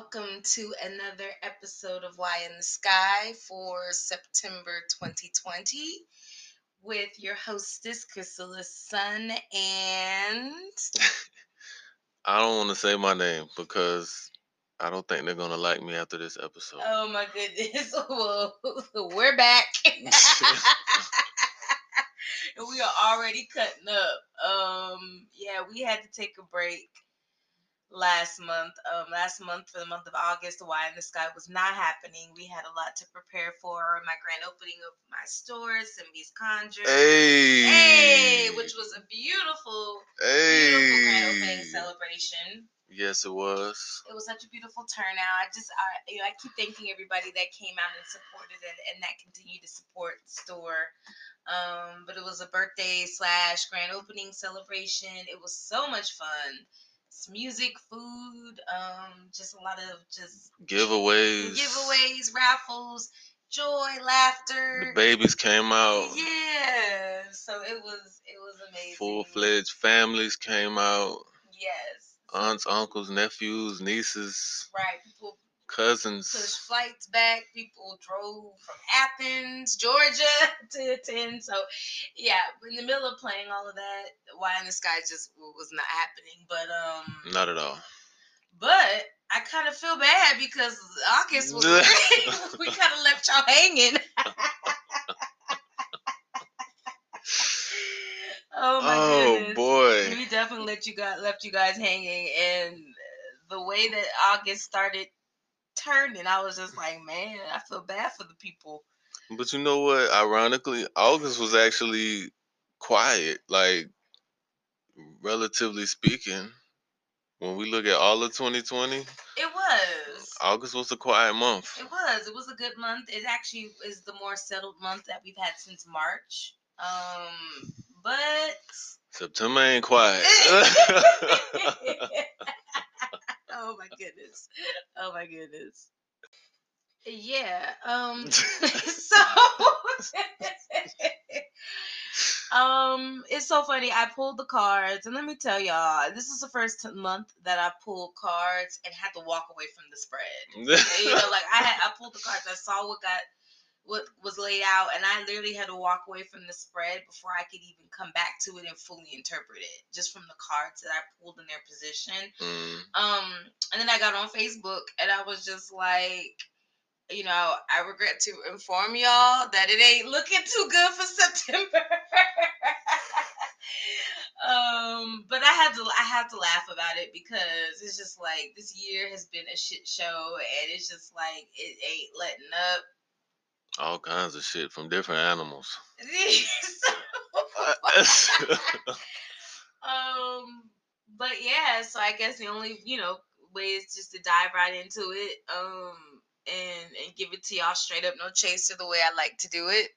Welcome to another episode of Why in the Sky for September 2020 with your hostess, Chrysalis Sun, and... I don't want to say my name because I don't think they're going to like me after this episode. Oh my goodness. Well, we're back. And we are already cutting up. We had to take a break. Last month, for the month of August, the Why in the Sky was not happening. We had a lot to prepare for. My grand opening of my store, Simbi's Conjure. Hey! Which was a beautiful grand opening celebration. Yes, it was. It was such a beautiful turnout. I keep thanking everybody that came out and supported and that continued to support the store. But it was a birthday/grand opening celebration. It was so much fun. It's music, food, just a lot of just giveaways, raffles, joy, laughter. The babies came out. Yeah, so it was amazing. Full-fledged families came out. Yes. Aunts, uncles, nephews, nieces. Right. People, cousins. Pushed flights back. People drove from Athens, Georgia, to attend. So, yeah, in the middle of playing all of that, Why in the Sky just was not happening. But not at all. But I kind of feel bad because August was great. We kind of left y'all hanging. Oh my goodness! Oh boy! We definitely left you guys hanging, and the way that August started. Turning, I was just like, man, I feel bad for the people. But you know what? Ironically, August was actually quiet, like relatively speaking. When we look at all of 2020, it was. August was a quiet month. It was a good month. It actually is the more settled month that we've had since March. But September ain't quiet. Oh my goodness. Yeah. It's so funny. I pulled the cards, and let me tell y'all, this is the first month that I pulled cards and had to walk away from the spread. I pulled the cards. I saw what was laid out, and I literally had to walk away from the spread before I could even come back to it and fully interpret it, just from the cards that I pulled in their position. And then I got on Facebook, and I was just like, I regret to inform y'all that it ain't looking too good for September. But I had to laugh about it because it's just like, this year has been a shit show, and it's just like, it ain't letting up. All kinds of shit from different animals. But yeah, so I guess the only, way is just to dive right into it, and give it to y'all straight up, no chaser, the way I like to do it.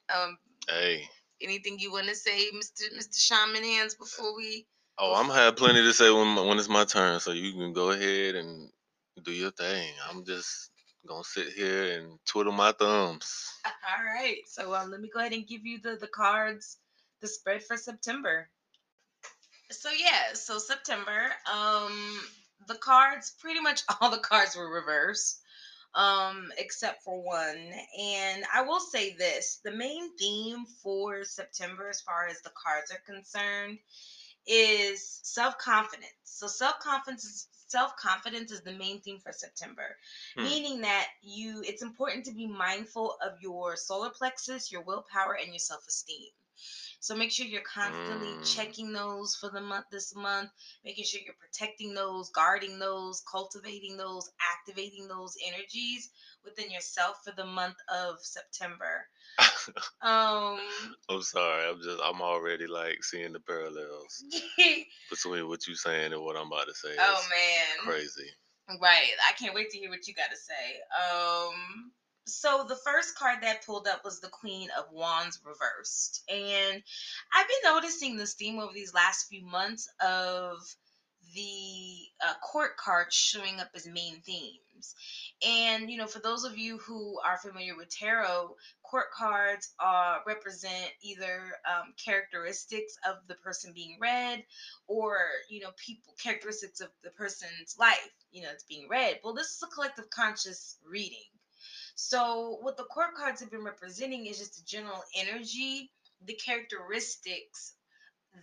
Hey. Anything you want to say, Mr. Shaman Hands, before we... Oh, I'm going to have plenty to say when it's my turn, so you can go ahead and do your thing. I'm just... gonna sit here and twiddle my thumbs. All right, so let me go ahead and give you the cards, the spread for September. So September, the cards, pretty much all the cards were reversed, except for one. And I will say this, the main theme for September, as far as the cards are concerned, is self-confidence. So self-confidence is the main theme for September, meaning that it's important to be mindful of your solar plexus, your willpower, and your self-esteem. So make sure you're constantly checking those for this month, making sure you're protecting those, guarding those, cultivating those, activating those energies within yourself for the month of September. I'm sorry. I'm already like seeing the parallels between what you're saying and what I'm about to say. Oh, man. Crazy. Right. I can't wait to hear what you got to say. So the first card that pulled up was the Queen of Wands reversed. And I've been noticing this theme over these last few months of the court cards showing up as main themes. And, you know, for those of you who are familiar with tarot, court cards represent either characteristics of the person being read, or, you know, characteristics of the person's life, you know, it's being read. Well, this is a collective conscious reading. So what the court cards have been representing is just the general energy, the characteristics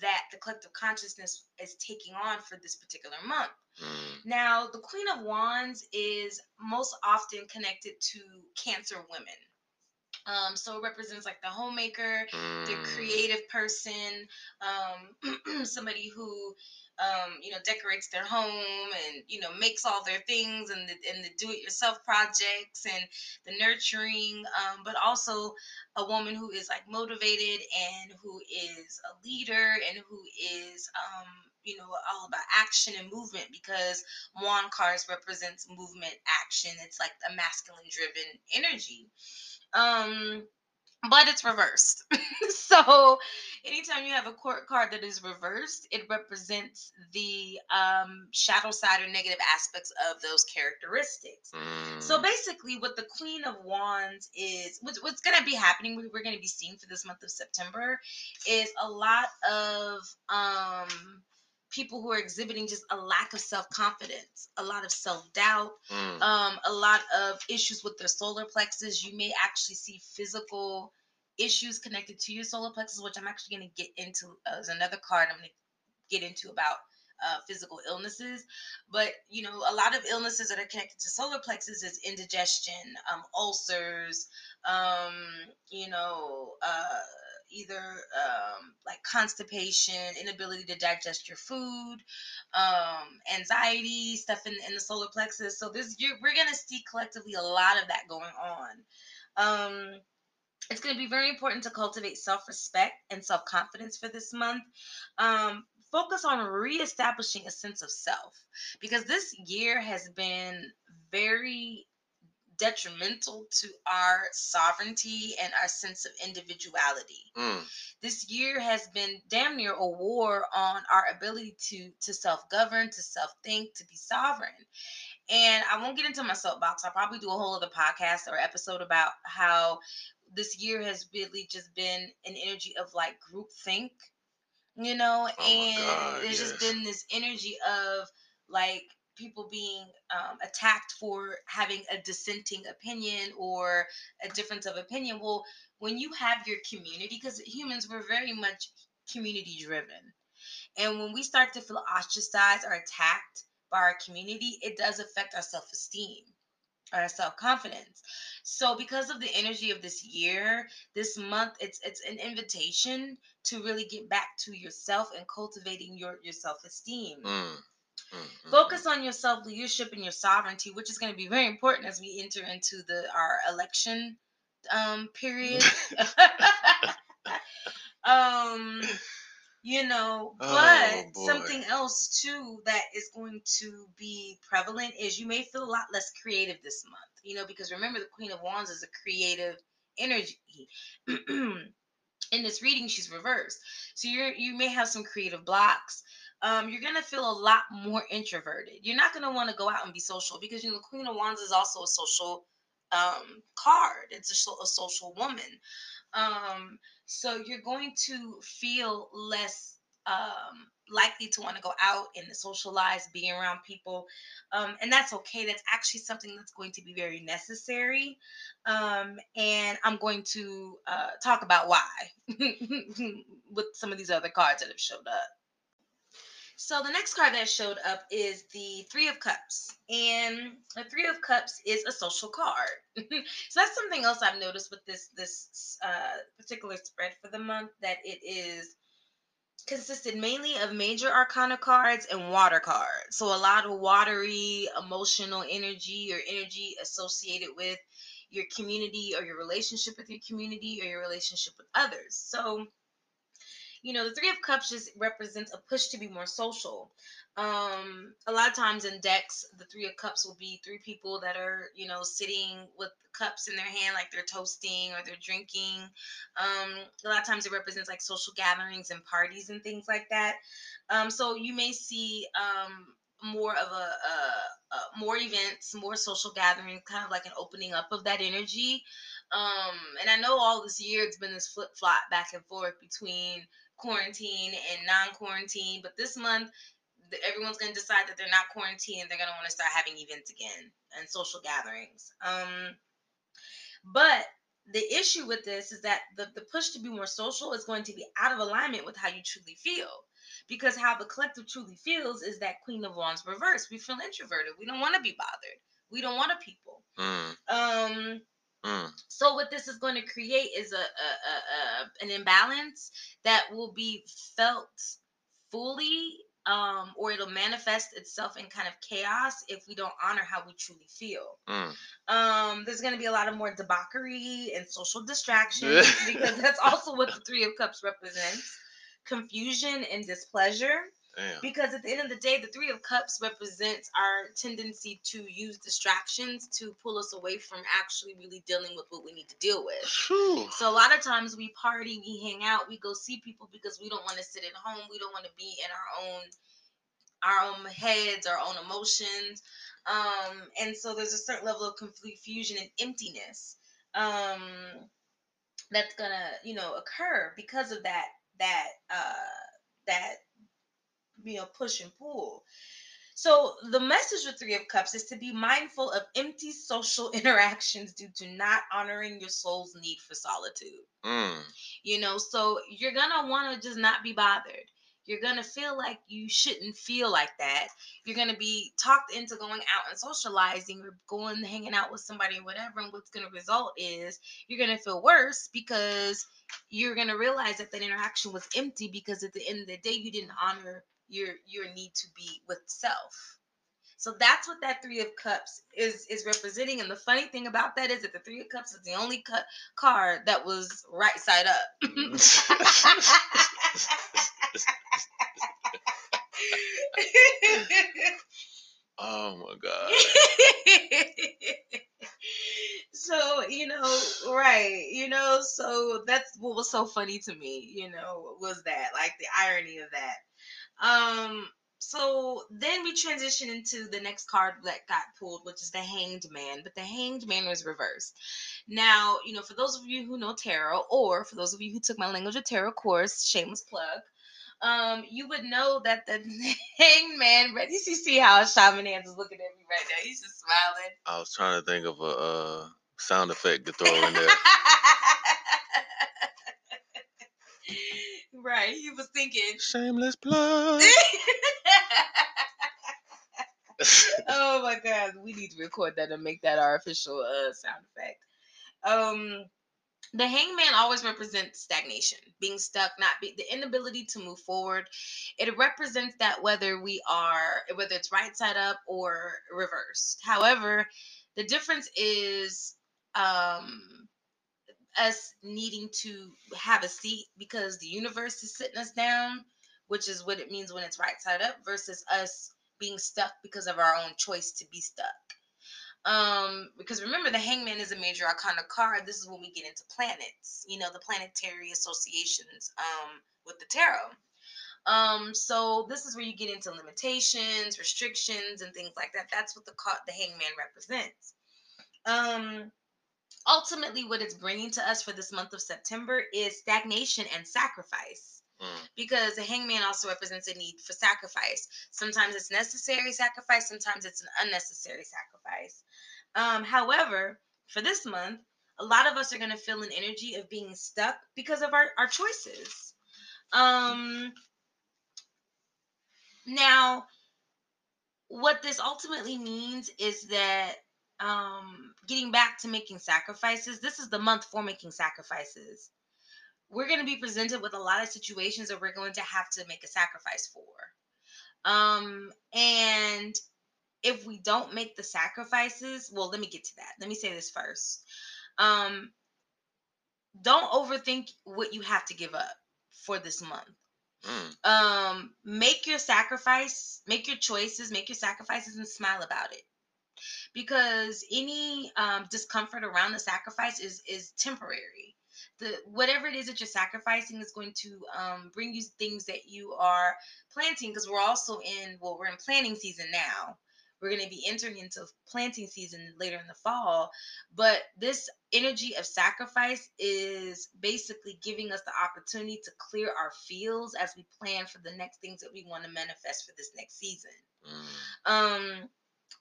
that the collective consciousness is taking on for this particular month. Now, the Queen of Wands is most often connected to Cancer women. So it represents like the homemaker, the creative person, somebody who, you know, decorates their home and, you know, makes all their things, and the do-it-yourself projects and the nurturing, but also a woman who is like motivated and who is a leader and who is, you know, all about action and movement, because Wand cards represents movement, action. It's like a masculine-driven energy. But it's reversed. So anytime you have a court card that is reversed, it represents the shadow side or negative aspects of those characteristics. So basically what the Queen of Wands is, what's going to be happening, we're going to be seeing for this month of September, is a lot of people who are exhibiting just a lack of self-confidence, a lot of self-doubt, a lot of issues with their solar plexus. You may actually see physical issues connected to your solar plexus, which I'm actually going to get into as another card I'm going to get into about physical illnesses. But, you know, a lot of illnesses that are connected to solar plexus is indigestion, ulcers, you know, either like constipation, inability to digest your food, anxiety, stuff in the solar plexus. So we're going to see collectively a lot of that going on. It's going to be very important to cultivate self-respect and self-confidence for this month. Focus on reestablishing a sense of self, because this year has been very detrimental to our sovereignty and our sense of individuality. This year has been damn near a war on our ability to self-govern, to self-think, to be sovereign. And I won't get into my soapbox. I'll probably do a whole other podcast or episode about how this year has really just been an energy of like groupthink, you know, just been this energy of like people being attacked for having a dissenting opinion or a difference of opinion. Well, when you have your community, because humans were very much community driven. And when we start to feel ostracized or attacked by our community, it does affect our self-esteem, our self-confidence. So because of the energy of this year, this month, it's an invitation to really get back to yourself and cultivating your self-esteem. Focus on your self-leadership and your sovereignty, which is going to be very important as we enter into our election period. You know, but something else too that is going to be prevalent is you may feel a lot less creative this month, you know, because remember the Queen of Wands is a creative energy. In this reading, she's reversed. So you may have some creative blocks. You're going to feel a lot more introverted. You're not going to want to go out and be social because, you know, the Queen of Wands is also a social card. It's a social woman. So you're going to feel less likely to want to go out and socialize, be around people. And that's okay. That's actually something that's going to be very necessary. And I'm going to talk about why with some of these other cards that have showed up. So the next card that showed up is the Three of Cups. And the Three of Cups is a social card. So that's something else I've noticed with this particular spread for the month, that it is consisted mainly of major arcana cards and water cards. So a lot of watery, emotional energy or energy associated with your community or your relationship with your community or your relationship with others. So you know, the Three of Cups just represents a push to be more social. A lot of times in decks, the Three of Cups will be three people that are, you know, sitting with cups in their hand, like they're toasting or they're drinking. A lot of times it represents like social gatherings and parties and things like that. So you may see more of more events, more social gatherings, kind of like an opening up of that energy. And I know all this year it's been this flip-flop back and forth between quarantine and non-quarantine, but this month everyone's going to decide that they're not quarantined and they're going to want to start having events again and social gatherings. But the issue with this is that the push to be more social is going to be out of alignment with how you truly feel. Because how the collective truly feels is that Queen of Wands reverse. We feel introverted. We don't want to be bothered. We don't want to people. So what this is going to create is an imbalance that will be felt fully, or it'll manifest itself in kind of chaos if we don't honor how we truly feel. There's going to be a lot of more debauchery and social distractions because that's also what the Three of Cups represents. Confusion and displeasure. Damn. Because at the end of the day, the Three of Cups represents our tendency to use distractions to pull us away from actually really dealing with what we need to deal with. Whew. So a lot of times we party, we hang out, we go see people because we don't want to sit at home. We don't want to be in our own heads, our own emotions. And so there's a certain level of confusion and emptiness that's going to, you know, occur because of that you know, push and pull. So the message with Three of Cups is to be mindful of empty social interactions due to not honoring your soul's need for solitude. You know, so you're gonna want to just not be bothered. You're gonna feel like you shouldn't feel like that. You're gonna be talked into going out and socializing or going hanging out with somebody or whatever, and what's gonna result is you're gonna feel worse because you're going to realize that that interaction was empty because at the end of the day, you didn't honor your need to be with self. So that's what that Three of Cups is representing. And the funny thing about that is that the Three of Cups is the only card that was right side up. Oh, my God. So, you know, right, you know, so that's what was so funny to me, you know, was that, like, the irony of that. So then we transition into the next card that got pulled, which is the Hanged Man, but the Hanged Man was reversed. Now, you know, for those of you who know tarot, or for those of you who took my Language of Tarot course, shameless plug, you would know that the Hanged Man, you see how Shaman Hands is looking at me right now, he's just smiling. I was trying to think of a, sound effect to throw in there. Right, he was thinking. Shameless plug. Oh my God, we need to record that and make that our official sound effect. The Hanged Man always represents stagnation, being stuck, the inability to move forward. It represents that whether it's right side up or reversed. However, the difference is us needing to have a seat because the universe is sitting us down, which is what it means when it's right side up, versus us being stuck because of our own choice to be stuck. Because remember, the Hangman is a major arcana card. This is when we get into planets, you know, the planetary associations with the tarot. So this is where you get into limitations, restrictions, and things like that. That's what the Hangman represents. Ultimately, what it's bringing to us for this month of September is stagnation and sacrifice. Because the Hangman also represents a need for sacrifice. Sometimes it's necessary sacrifice. Sometimes it's an unnecessary sacrifice. However, for this month, a lot of us are going to feel an energy of being stuck because of our choices. Now, what this ultimately means is that getting back to making sacrifices, this is the month for making sacrifices. We're going to be presented with a lot of situations that we're going to have to make a sacrifice for. And if we don't make the sacrifices, well, let me get to that. Let me say this first. Don't overthink what you have to give up for this month. Make your choices, make your sacrifices, and smile about it. Because any discomfort around the sacrifice is temporary. Whatever it is that you're sacrificing is going to bring you things that you are planting, because we're also in planting season now. We're going to be entering into planting season later in the fall. But this energy of sacrifice is basically giving us the opportunity to clear our fields as we plan for the next things that we want to manifest for this next season.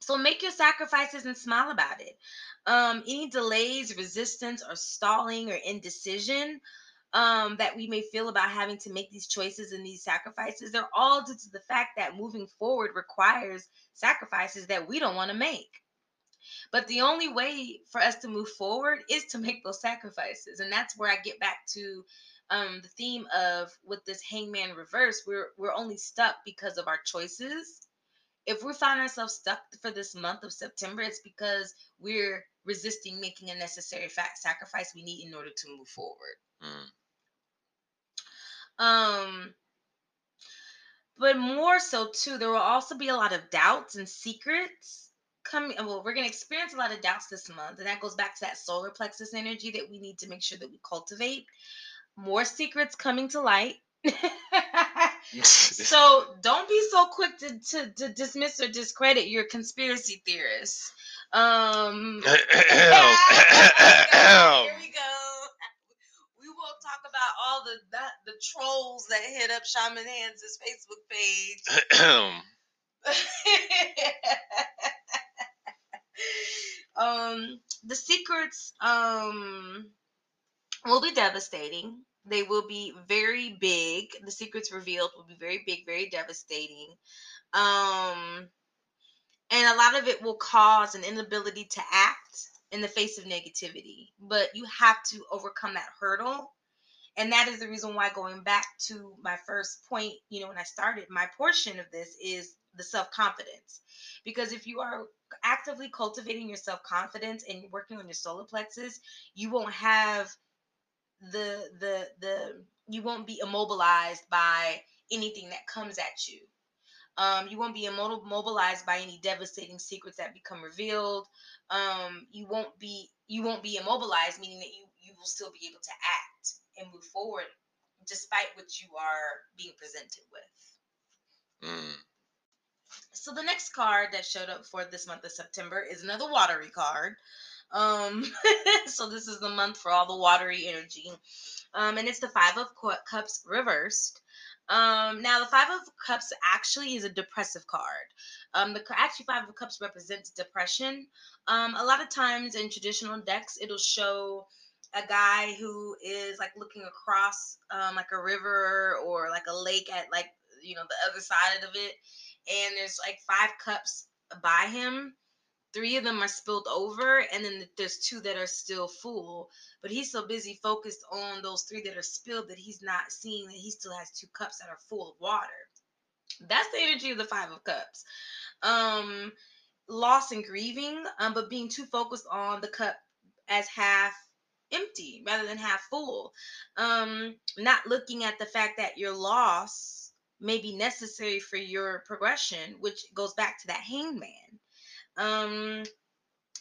So make your sacrifices and smile about it. Any delays, resistance, or stalling or indecision that we may feel about having to make these choices and these sacrifices, they're all due to the fact that moving forward requires sacrifices that we don't want to make. But the only way for us to move forward is to make those sacrifices. And that's where I get back to the theme of, with this Hangman reverse, we're only stuck because of our choices. If we find ourselves stuck for this month of September, it's because we're resisting making a necessary sacrifice we need in order to move forward. But more so too, there will also be a lot of doubts and secrets coming. Well, we're going to experience a lot of doubts this month. And that goes back to that solar plexus energy that we need to make sure that we cultivate. More secrets coming to light. So don't be so quick to dismiss or discredit your conspiracy theorists. Here we go. We will talk about all the trolls that hit up Shaman Hands' Facebook page. The secrets will be devastating. They will be very big. The secrets revealed will be very big, very devastating. And a lot of it will cause an inability to act in the face of negativity. But you have to overcome that hurdle. And that is the reason why, going back to my first point, you know, when I started, my portion of this is the self-confidence. Because if you are actively cultivating your self-confidence and working on your solar plexus, you won't have... you won't be immobilized by anything that comes at you. You won't be immobilized by any devastating secrets that become revealed. You won't be immobilized, meaning that you will still be able to act and move forward despite what you are being presented with. So the next card that showed up for this month of September is another watery card. So this is the month for all the watery energy. And it's the Five of Cups reversed. Now the Five of Cups actually is a depressive card. Actually Five of Cups represents depression. A lot of times in traditional decks, it'll show a guy who is like looking across, like a river or like a lake at like, you know, the other side of it. And there's like 5 cups by him. 3 of them are spilled over, and then there's 2 that are still full. But he's so busy focused on those 3 that are spilled that he's not seeing that he still has 2 cups that are full of water. That's the energy of the Five of Cups. Loss and grieving, but being too focused on the cup as half empty rather than half full. Not looking at the fact that your loss may be necessary for your progression, which goes back to that Hanged Man.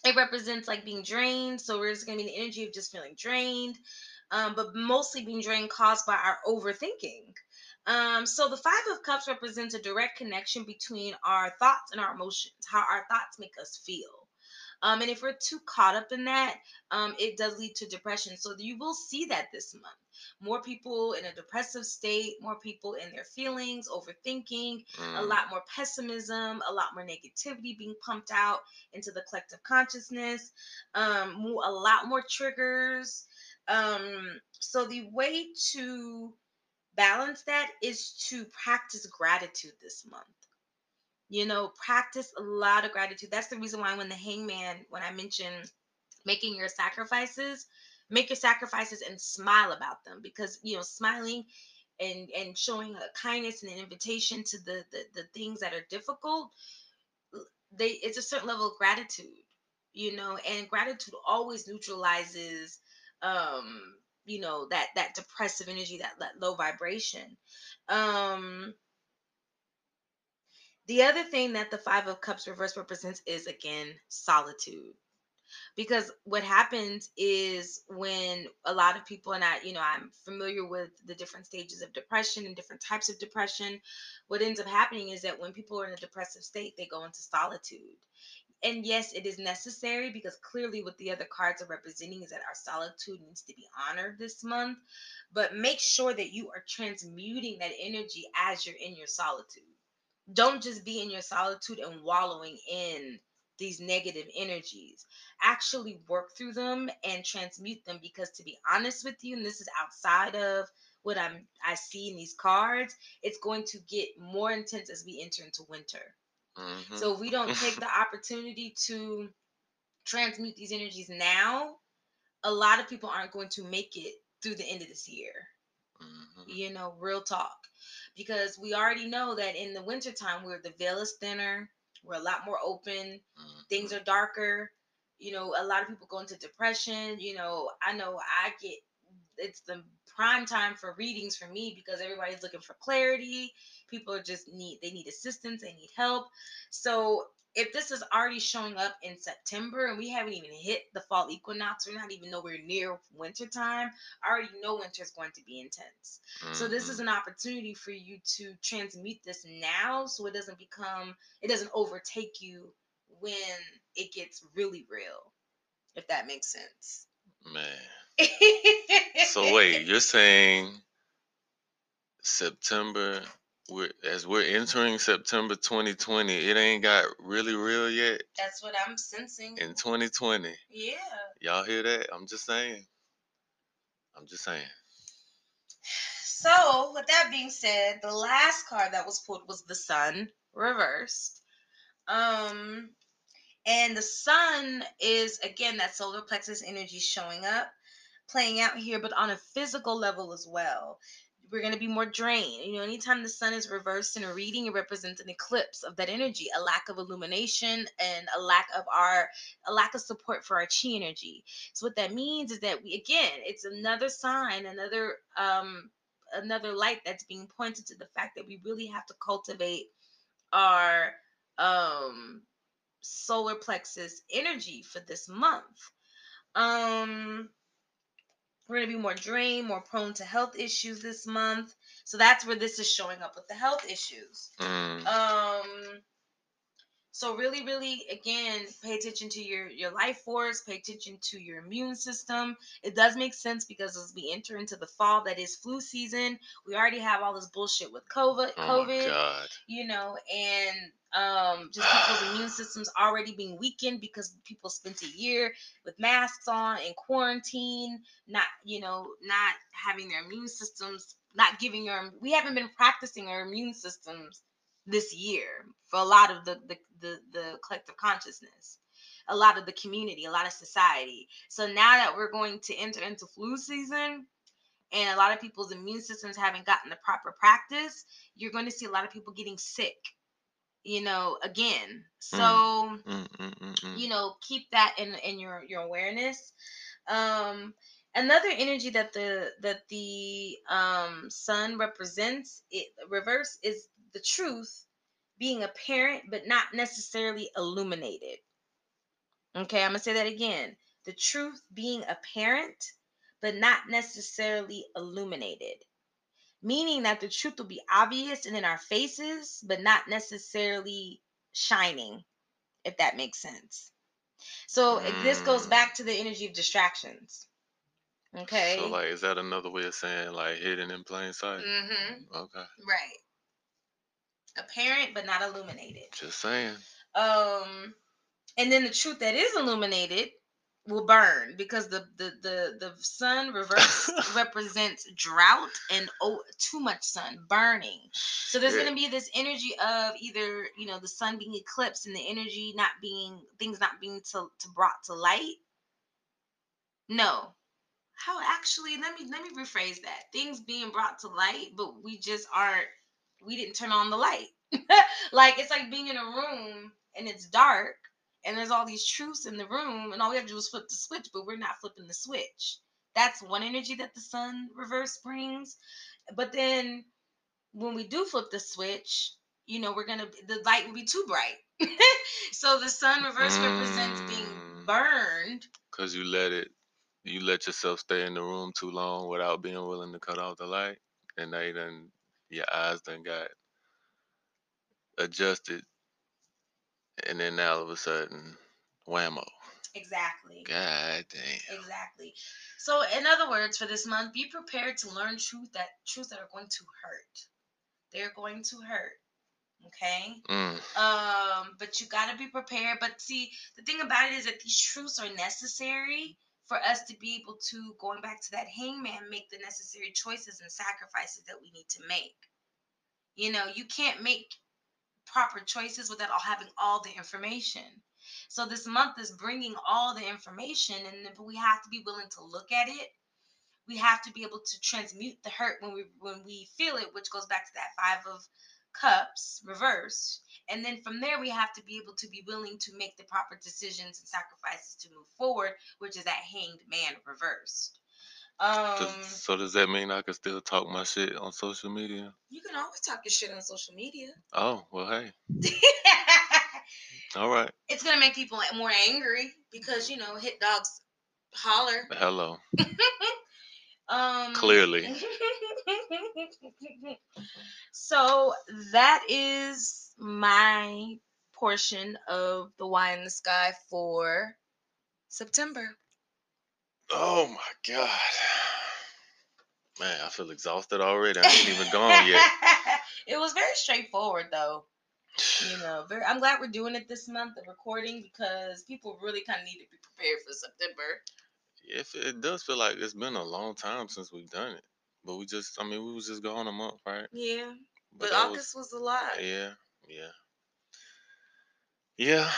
It represents like being drained. So there's going to be the energy of just feeling drained, but mostly being drained caused by our overthinking. So the Five of Cups represents a direct connection between our thoughts and our emotions, how our thoughts make us feel. And if we're too caught up in that, it does lead to depression. So you will see that this month. More people in a depressive state, more people in their feelings, overthinking, a lot more pessimism, a lot more negativity being pumped out into the collective consciousness, a lot more triggers. So the way to balance that is to practice gratitude this month. You know, practice a lot of gratitude. That's the reason why when the Hangman, when I mentioned making your sacrifices, make your sacrifices and smile about them, because, you know, smiling and showing a kindness and an invitation to the things that are difficult, it's a certain level of gratitude, you know, and gratitude always neutralizes you know, that depressive energy, that low vibration. The other thing that the Five of Cups reverse represents is, again, solitude. Because what happens is when a lot of people, and I'm familiar with the different stages of depression and different types of depression, what ends up happening is that when people are in a depressive state, they go into solitude. And yes, it is necessary, because clearly what the other cards are representing is that our solitude needs to be honored this month. But make sure that you are transmuting that energy as you're in your solitude. Don't just be in your solitude and wallowing in these negative energies. Actually work through them and transmute them, because to be honest with you, and this is outside of what I see in these cards, it's going to get more intense as we enter into winter. Mm-hmm. So if we don't take the opportunity to transmute these energies now, a lot of people aren't going to make it through the end of this year. Mm-hmm. You know, real talk. Because we already know that in the wintertime, the veil is thinner. We're a lot more open. Mm-hmm. Things are darker. You know, a lot of people go into depression. You know I get, it's the prime time for readings for me, because everybody's looking for clarity. People are they need assistance. They need help. So if this is already showing up in September and we haven't even hit the fall equinox, we're not even nowhere near winter time. I already know winter is going to be intense. Mm-hmm. So this is an opportunity for you to transmute this now, so it doesn't overtake you when it gets really real, if that makes sense. Man. So wait, you're saying September, as we're entering September 2020, it ain't got really real yet? That's what I'm sensing. In 2020. Yeah. Y'all hear that? I'm just saying. So, with that being said, the last card that was pulled was the Sun, reversed. And the Sun is, again, that solar plexus energy showing up, playing out here, but on a physical level as well. We're going to be more drained. You know, anytime the sun is reversed in a reading, it represents an eclipse of that energy, a lack of illumination, and a lack of support for our chi energy. So what that means is that it's another sign, another light that's being pointed to the fact that we really have to cultivate our solar plexus energy for this month. We're going to be more drained, more prone to health issues this month. So that's where this is showing up with the health issues. Mm. So really, really, again, pay attention to your life force. Pay attention to your immune system. It does make sense, because as we enter into the fall, that is flu season. We already have all this bullshit with COVID. Oh God. You know, and just people's immune systems already being weakened, because people spent a year with masks on and quarantine, not having their immune systems, we haven't been practicing our immune systems this year for a lot of the collective consciousness, a lot of the community, a lot of society. So now that we're going to enter into flu season and a lot of people's immune systems haven't gotten the proper practice, you're going to see a lot of people getting sick, you know, again. So, you know, keep that in your awareness. Another energy that the sun represents, it reverse, is the truth being apparent but not necessarily illuminated. Okay, I'm gonna say that again. The truth being apparent but not necessarily illuminated, meaning that the truth will be obvious and in our faces but not necessarily shining, if that makes sense. So this goes back to the energy of distractions. Okay, so like, is that another way of saying like hidden in plain sight? Mm-hmm. Okay, right. Apparent but not illuminated. Just saying. And then the truth that is illuminated will burn, because the sun reverse represents drought and too much sun, burning. So there's going to be this energy of either, you know, the sun being eclipsed and the energy not being brought to light. No. How actually, let me rephrase that. Things being brought to light, but we didn't turn on the light. Like, it's like being in a room and it's dark and there's all these truths in the room and all we have to do is flip the switch, but we're not flipping the switch. That's one energy that the sun reverse brings. But then when we do flip the switch, you know, the light will be too bright. So the sun reverse represents being burned. Because you let yourself stay in the room too long without being willing to cut off the light. And now your eyes done got adjusted. And then now all of a sudden, whammo. Exactly. God damn. Exactly. So in other words, for this month, be prepared to learn truths that are going to hurt. They're going to hurt. Okay? But you got to be prepared. But see, the thing about it is that these truths are necessary for us to be able to, going back to that hangman, make the necessary choices and sacrifices that we need to make. You know, you can't make proper choices without having all the information. So this month is bringing all the information, and we have to be willing to look at it. We have to be able to transmute the hurt when we feel it, which goes back to that Five of Cups reversed. And then from there, we have to be able to be willing to make the proper decisions and sacrifices to move forward, which is that Hanged Man reversed. So does that mean I can still talk my shit on social media? You can always talk your shit on social media. Oh, well, hey. All right. It's going to make people more angry because, you know, hit dogs holler. Hello. Clearly. So that is my portion of the Why in the Sky for September. Oh, my God. Man, I feel exhausted already. I ain't even gone yet. It was very straightforward, though. You know, I'm glad we're doing it this month, the recording, because people really kind of need to be prepared for September. It does feel like it's been a long time since we've done it. But we was just gone a month, right? Yeah. But August was a lot. Yeah. Yeah. Yeah.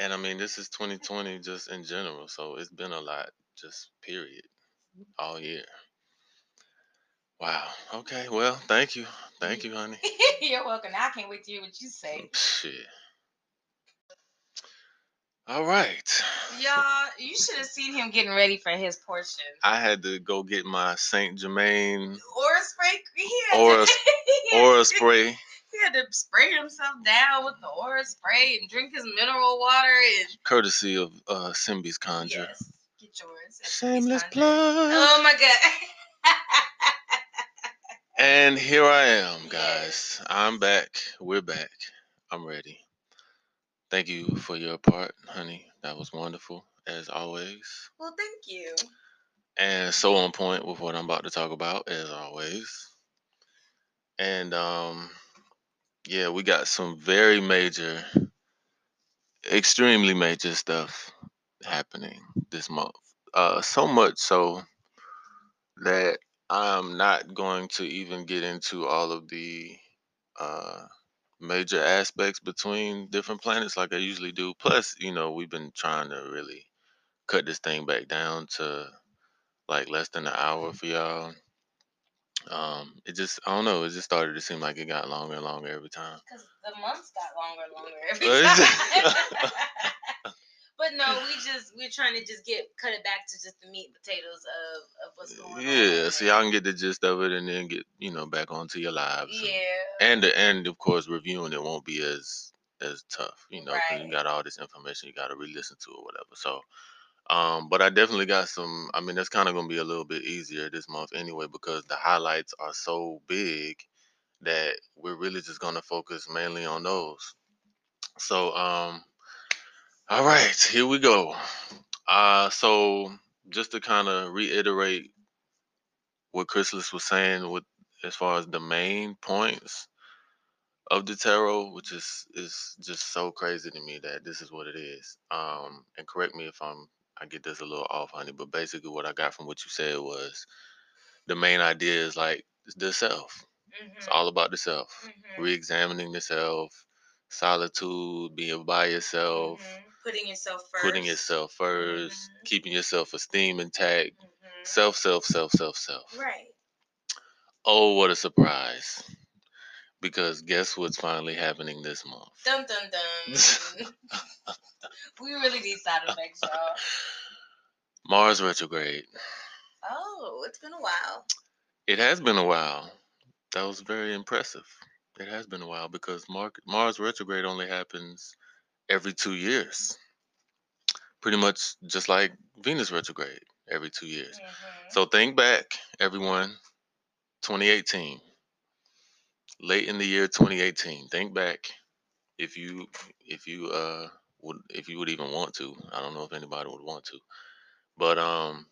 And, I mean, this is 2020 just in general, so it's been a lot, just period, all year. Wow. Okay, well, thank you. Thank you, honey. You're welcome. I can't wait to hear what you say. Shit. All right. Y'all, you should have seen him getting ready for his portion. I had to go get my St. Germain. Aura spray. Aura spray. He had to spray himself down with the aura spray and drink his mineral water. Courtesy of Simbi's Conjure. Yes, get yours. Shameless plug. Oh, my God. And here I am, guys. I'm back. We're back. I'm ready. Thank you for your part, honey. That was wonderful, as always. Well, thank you. And so on point with what I'm about to talk about, as always. And, yeah, we got some very major, extremely major stuff happening this month. So much so that I'm not going to even get into all of the major aspects between different planets like I usually do. Plus, you know, we've been trying to really cut this thing back down to like less than an hour for y'all. It just started to seem like it got longer and longer every time. Because the months got longer and longer every time. But no, we're trying to just cut it back to just the meat and potatoes of what's going on. Yeah, so y'all can get the gist of it and then get, you know, back onto your lives. Yeah. And of course, reviewing it won't be as tough, you know, right. 'Cause you got all this information, you got to re-listen to or whatever, so... But I definitely got some, I mean, that's kind of going to be a little bit easier this month anyway, because the highlights are so big that we're really just going to focus mainly on those. So, all right, here we go. So just to kind of reiterate what Chrysalis was saying with, as far as the main points of the tarot, which is just so crazy to me that this is what it is. And correct me if I get this a little off, honey, but basically what I got from what you said was the main idea is like the self. Mm-hmm. It's all about the self. Mm-hmm. Re-examining the self, solitude, being by yourself. Mm-hmm. Putting yourself first, mm-hmm. Keeping yourself esteem intact. Mm-hmm. Self. Right. Oh, what a surprise. Because guess what's finally happening this month? Dun, dun, dun. We really need side effects, y'all. Mars retrograde. Oh, it's been a while. It has been a while. That was very impressive. It has been a while because Mars retrograde only happens every 2 years. Pretty much just like Venus retrograde every 2 years. Mm-hmm. So think back, everyone, 2018. Late in the year 2018. Think back if you would even want to. I don't know if anybody would want to. But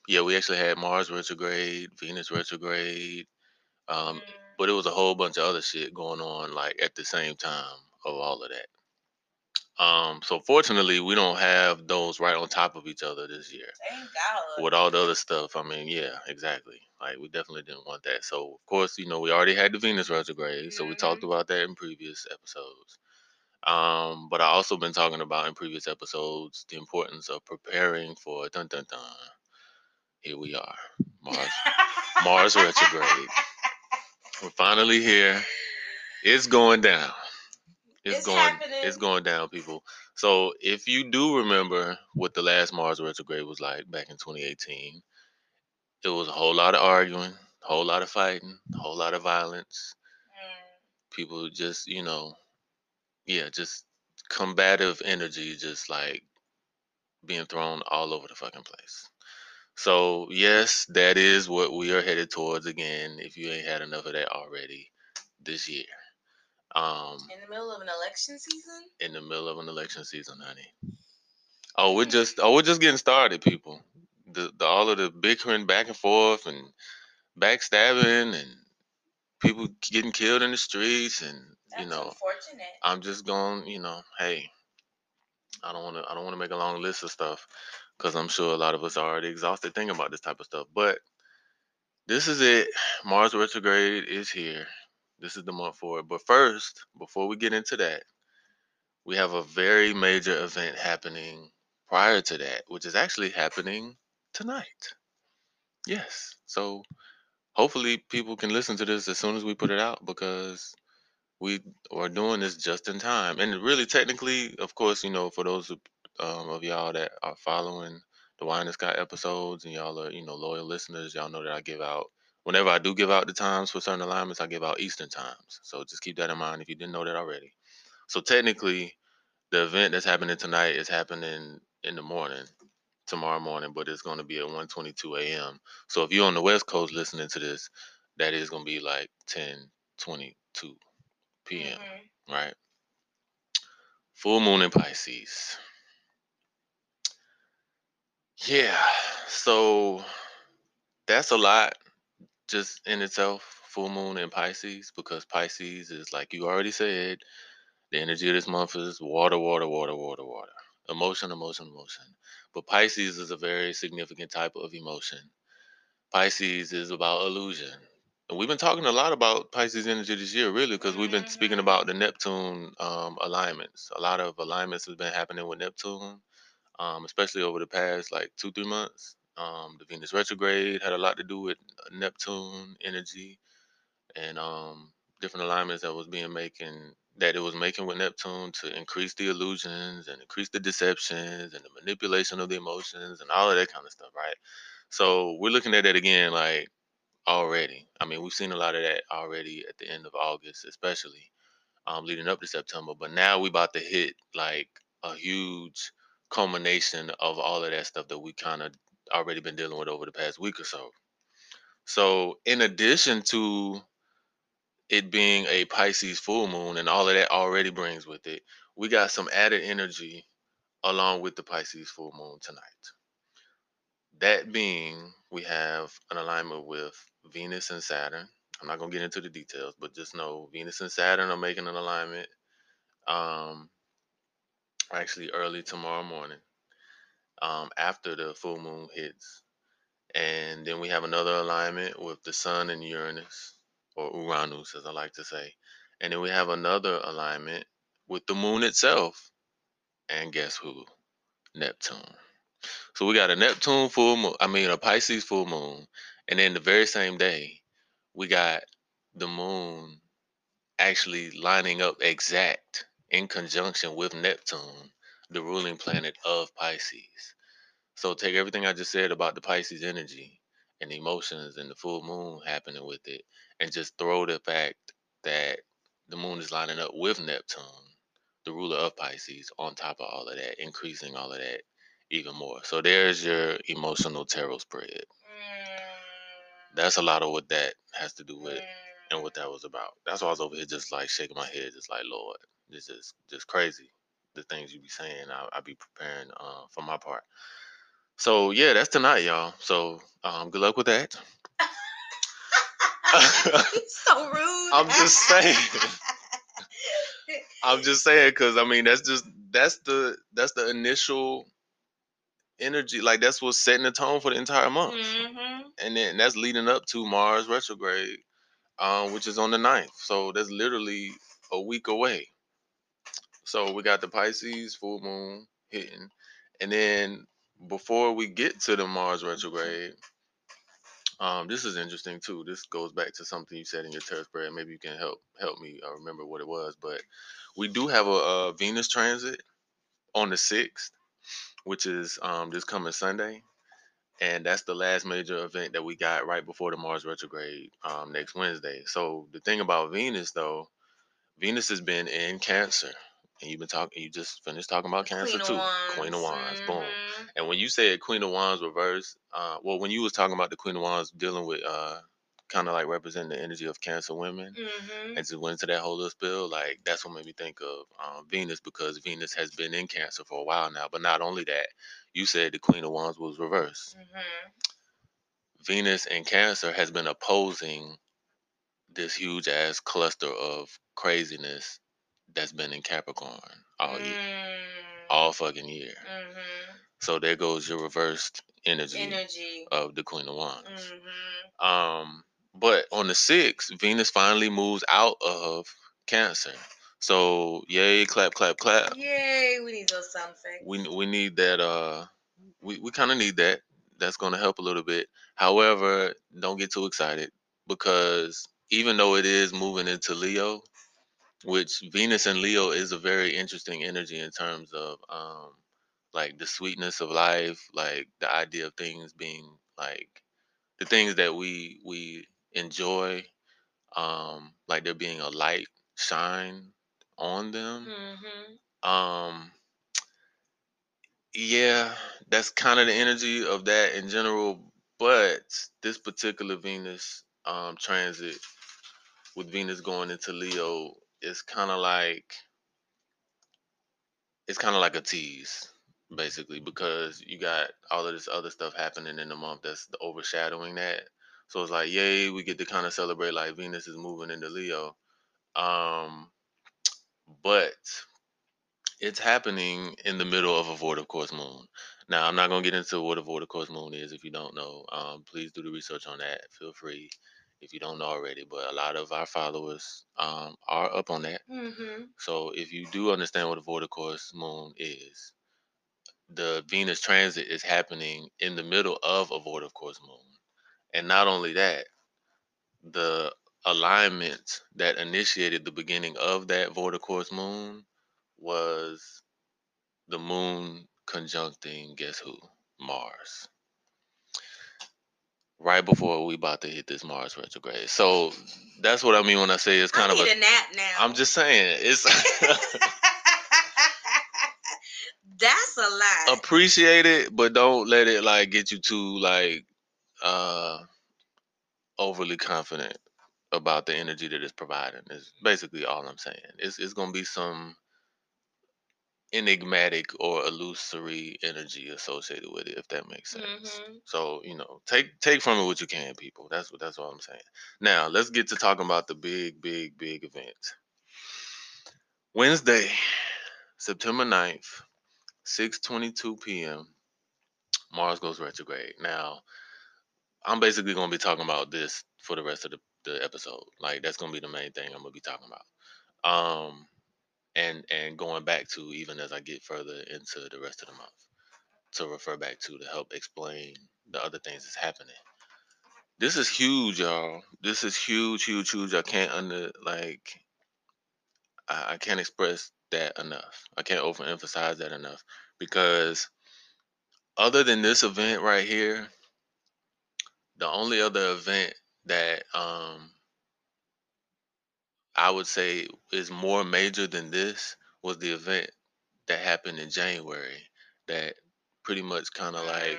yeah, we actually had Mars retrograde, Venus retrograde, but it was a whole bunch of other shit going on like at the same time of all of that. So fortunately, we don't have those right on top of each other this year. Thank God. With all the other stuff, I mean, yeah, exactly. Like we definitely didn't want that. So of course, you know, we already had the Venus retrograde, so we talked about that in previous episodes. But I also been talking about in previous episodes the importance of preparing for dun dun dun. Here we are, Mars retrograde. We're finally here. It's going down. It's going. It's going down, people. So if you do remember what the last Mars retrograde was like back in 2018, it was a whole lot of arguing, a whole lot of fighting, a whole lot of violence. People just, you know. Yeah, just combative energy, just like being thrown all over the fucking place. So, yes, that is what we are headed towards again, if you ain't had enough of that already this year. In the middle of an election season? In the middle of an election season, honey. Oh, we're just getting started, people. The all of the bickering back and forth and backstabbing and people getting killed in the streets and that's, you know, unfortunate. I'm just going, you know, hey, I don't want to make a long list of stuff because I'm sure a lot of us are already exhausted thinking about this type of stuff. But this is it. Mars retrograde is here. This is the month for it. But first, before we get into that, we have a very major event happening prior to that, which is actually happening tonight. Yes. So hopefully people can listen to this as soon as we put it out because we are doing this just in time. And really, technically, of course, you know, for those of y'all that are following the Wine and Sky episodes and y'all are, you know, loyal listeners, y'all know that I give out, whenever I do give out the times for certain alignments, I give out Eastern times. So just keep that in mind if you didn't know that already. So technically, the event that's happening tonight is happening in the morning. Tomorrow morning, but it's going to be at 1:22 a.m. So if you're on the West Coast listening to this, that is going to be like 10:22 p.m., right? Full moon in Pisces. Yeah, so that's a lot just in itself, full moon in Pisces, because Pisces is, like you already said, the energy of this month is water, water, water, water, water. Emotion, emotion, emotion. But Pisces is a very significant type of emotion. Pisces is about illusion. And we've been talking a lot about Pisces energy this year, really, because we've been speaking about the Neptune alignments. A lot of alignments have been happening with Neptune, especially over the past, like, 2-3 months. The Venus retrograde had a lot to do with Neptune energy and different alignments that was being making with Neptune to increase the illusions and increase the deceptions and the manipulation of the emotions and all of that kind of stuff, right? So we're looking at it again, like, already. I mean, we've seen a lot of that already at the end of August, especially leading up to September. But now we're about to hit, like, a huge culmination of all of that stuff that we kind of already been dealing with over the past week or so. So in addition to it being a Pisces full moon and all of that already brings with it, we got some added energy along with the Pisces full moon tonight. That being, we have an alignment with Venus and Saturn. I'm not going to get into the details, but just know Venus and Saturn are making an alignment actually early tomorrow morning after the full moon hits. And then we have another alignment with the Sun and Uranus, or Uranus, as I like to say. And then we have another alignment with the moon itself. And guess who? Neptune. So we got a Neptune full moon, a Pisces full moon. And then the very same day, we got the moon actually lining up exact in conjunction with Neptune, the ruling planet of Pisces. So take everything I just said about the Pisces energy and emotions and the full moon happening with it, and just throw the fact that the moon is lining up with Neptune, the ruler of Pisces, on top of all of that, increasing all of that even more. So there's your emotional tarot spread. That's a lot of what that has to do with and what that was about. That's why I was over here just like shaking my head, just like, Lord, this is just crazy. The things you be saying, I'll be preparing for my part. So yeah, that's tonight, y'all. So good luck with that. So rude. I'm just saying, because I mean, that's the initial energy. Like, that's what's setting the tone for the entire month. Mm-hmm. And then that's leading up to Mars retrograde, which is on the 9th. So that's literally a week away. So we got the Pisces full moon hitting. And then before we get to the Mars retrograde, this is interesting too. This goes back to something you said in your tarot spread. Maybe you can help me remember what it was. But we do have a Venus transit on the 6th, which is this coming Sunday. And that's the last major event that we got right before the Mars retrograde next Wednesday. So the thing about Venus, though, Venus has been in Cancer. And you just finished talking about Cancer too. Queen of Wands, mm-hmm. Boom. And when you said Queen of Wands reverse, when you was talking about the Queen of Wands dealing with kind of like representing the energy of Cancer women, mm-hmm. and just went into that whole little spill, like that's what made me think of Venus, because Venus has been in Cancer for a while now. But not only that, you said the Queen of Wands was reverse. Mm-hmm. Venus in Cancer has been opposing this huge ass cluster of craziness that's been in Capricorn all year, all fucking year. Mm-hmm. So there goes your reversed energy of the Queen of Wands. Mm-hmm. But on the 6th, Venus finally moves out of Cancer. So yay, clap, clap, clap. Yay, we need those sound effects. We need that. We kind of need that. That's going to help a little bit. However, don't get too excited, because even though it is moving into Leo, which Venus and Leo is a very interesting energy in terms of like the sweetness of life, like the idea of things being like the things that we enjoy, like there being a light shine on them. Mm-hmm. Yeah, that's kind of the energy of that in general. But this particular Venus transit with Venus going into Leo, it's kind of like a tease, basically, because you got all of this other stuff happening in the month that's overshadowing that. So it's like, yay, we get to kind of celebrate like Venus is moving into Leo. But it's happening in the middle of a void of course moon. Now, I'm not going to get into what a void of course moon is. If you don't know, please do the research on that. Feel free, if you don't know already, but a lot of our followers are up on that. Mm-hmm. So if you do understand what a void of course moon is, the Venus transit is happening in the middle of a void of course moon. And not only that, the alignment that initiated the beginning of that void of course moon was the moon conjuncting, guess who? Mars. Right before we about to hit this Mars retrograde. So that's what I mean when I say it's kind of a nap now. I'm just saying it's that's a lot. Appreciate it, but don't let it like get you too like overly confident about the energy that it's providing. Is basically all I'm saying. It's gonna be some enigmatic or illusory energy associated with it, if that makes sense. Mm-hmm. So, you know, take from it what you can, people. That's all I'm saying. Now, let's get to talking about the big, big, big event. Wednesday, September 9th, 6:22 p.m., Mars goes retrograde. Now, I'm basically going to be talking about this for the rest of the episode. Like, that's going to be the main thing I'm going to be talking about. And going back to, even as I get further into the rest of the month, to refer back to help explain the other things that's happening. This is huge, y'all. This is huge, huge, huge. I can't express that enough. I can't overemphasize that enough, because other than this event right here, The only other event that I would say is more major than this was the event that happened in January that pretty much kind of like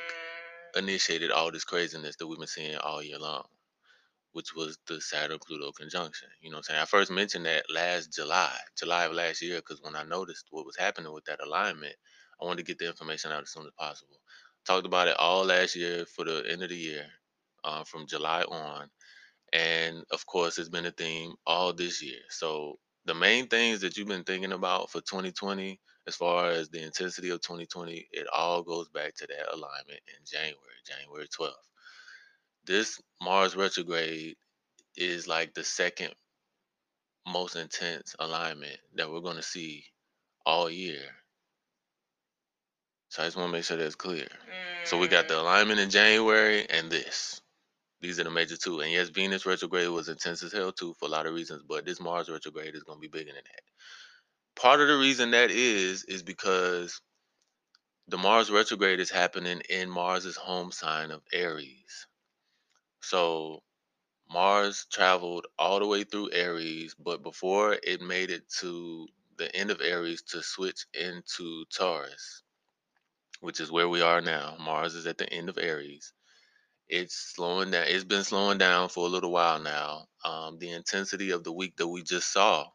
initiated all this craziness that we've been seeing all year long, which was the Saturn-Pluto conjunction. You know what I'm saying? I first mentioned that last July of last year, because when I noticed what was happening with that alignment, I wanted to get the information out as soon as possible. Talked about it all last year for the end of the year, from July on. And, of course, it's been a theme all this year. So the main things that you've been thinking about for 2020, as far as the intensity of 2020, it all goes back to that alignment in January 12th. This Mars retrograde is like the second most intense alignment that we're going to see all year. So I just want to make sure that's clear. So we got the alignment in January and this. These are the major two. And yes, Venus retrograde was intense as hell too for a lot of reasons, but this Mars retrograde is going to be bigger than that. Part of the reason that is because the Mars retrograde is happening in Mars's home sign of Aries. So Mars traveled all the way through Aries, but before it made it to the end of Aries to switch into Taurus, which is where we are now. Mars is at the end of Aries. It's slowing down. It's been slowing down for a little while now. The intensity of the week that we just saw, I'm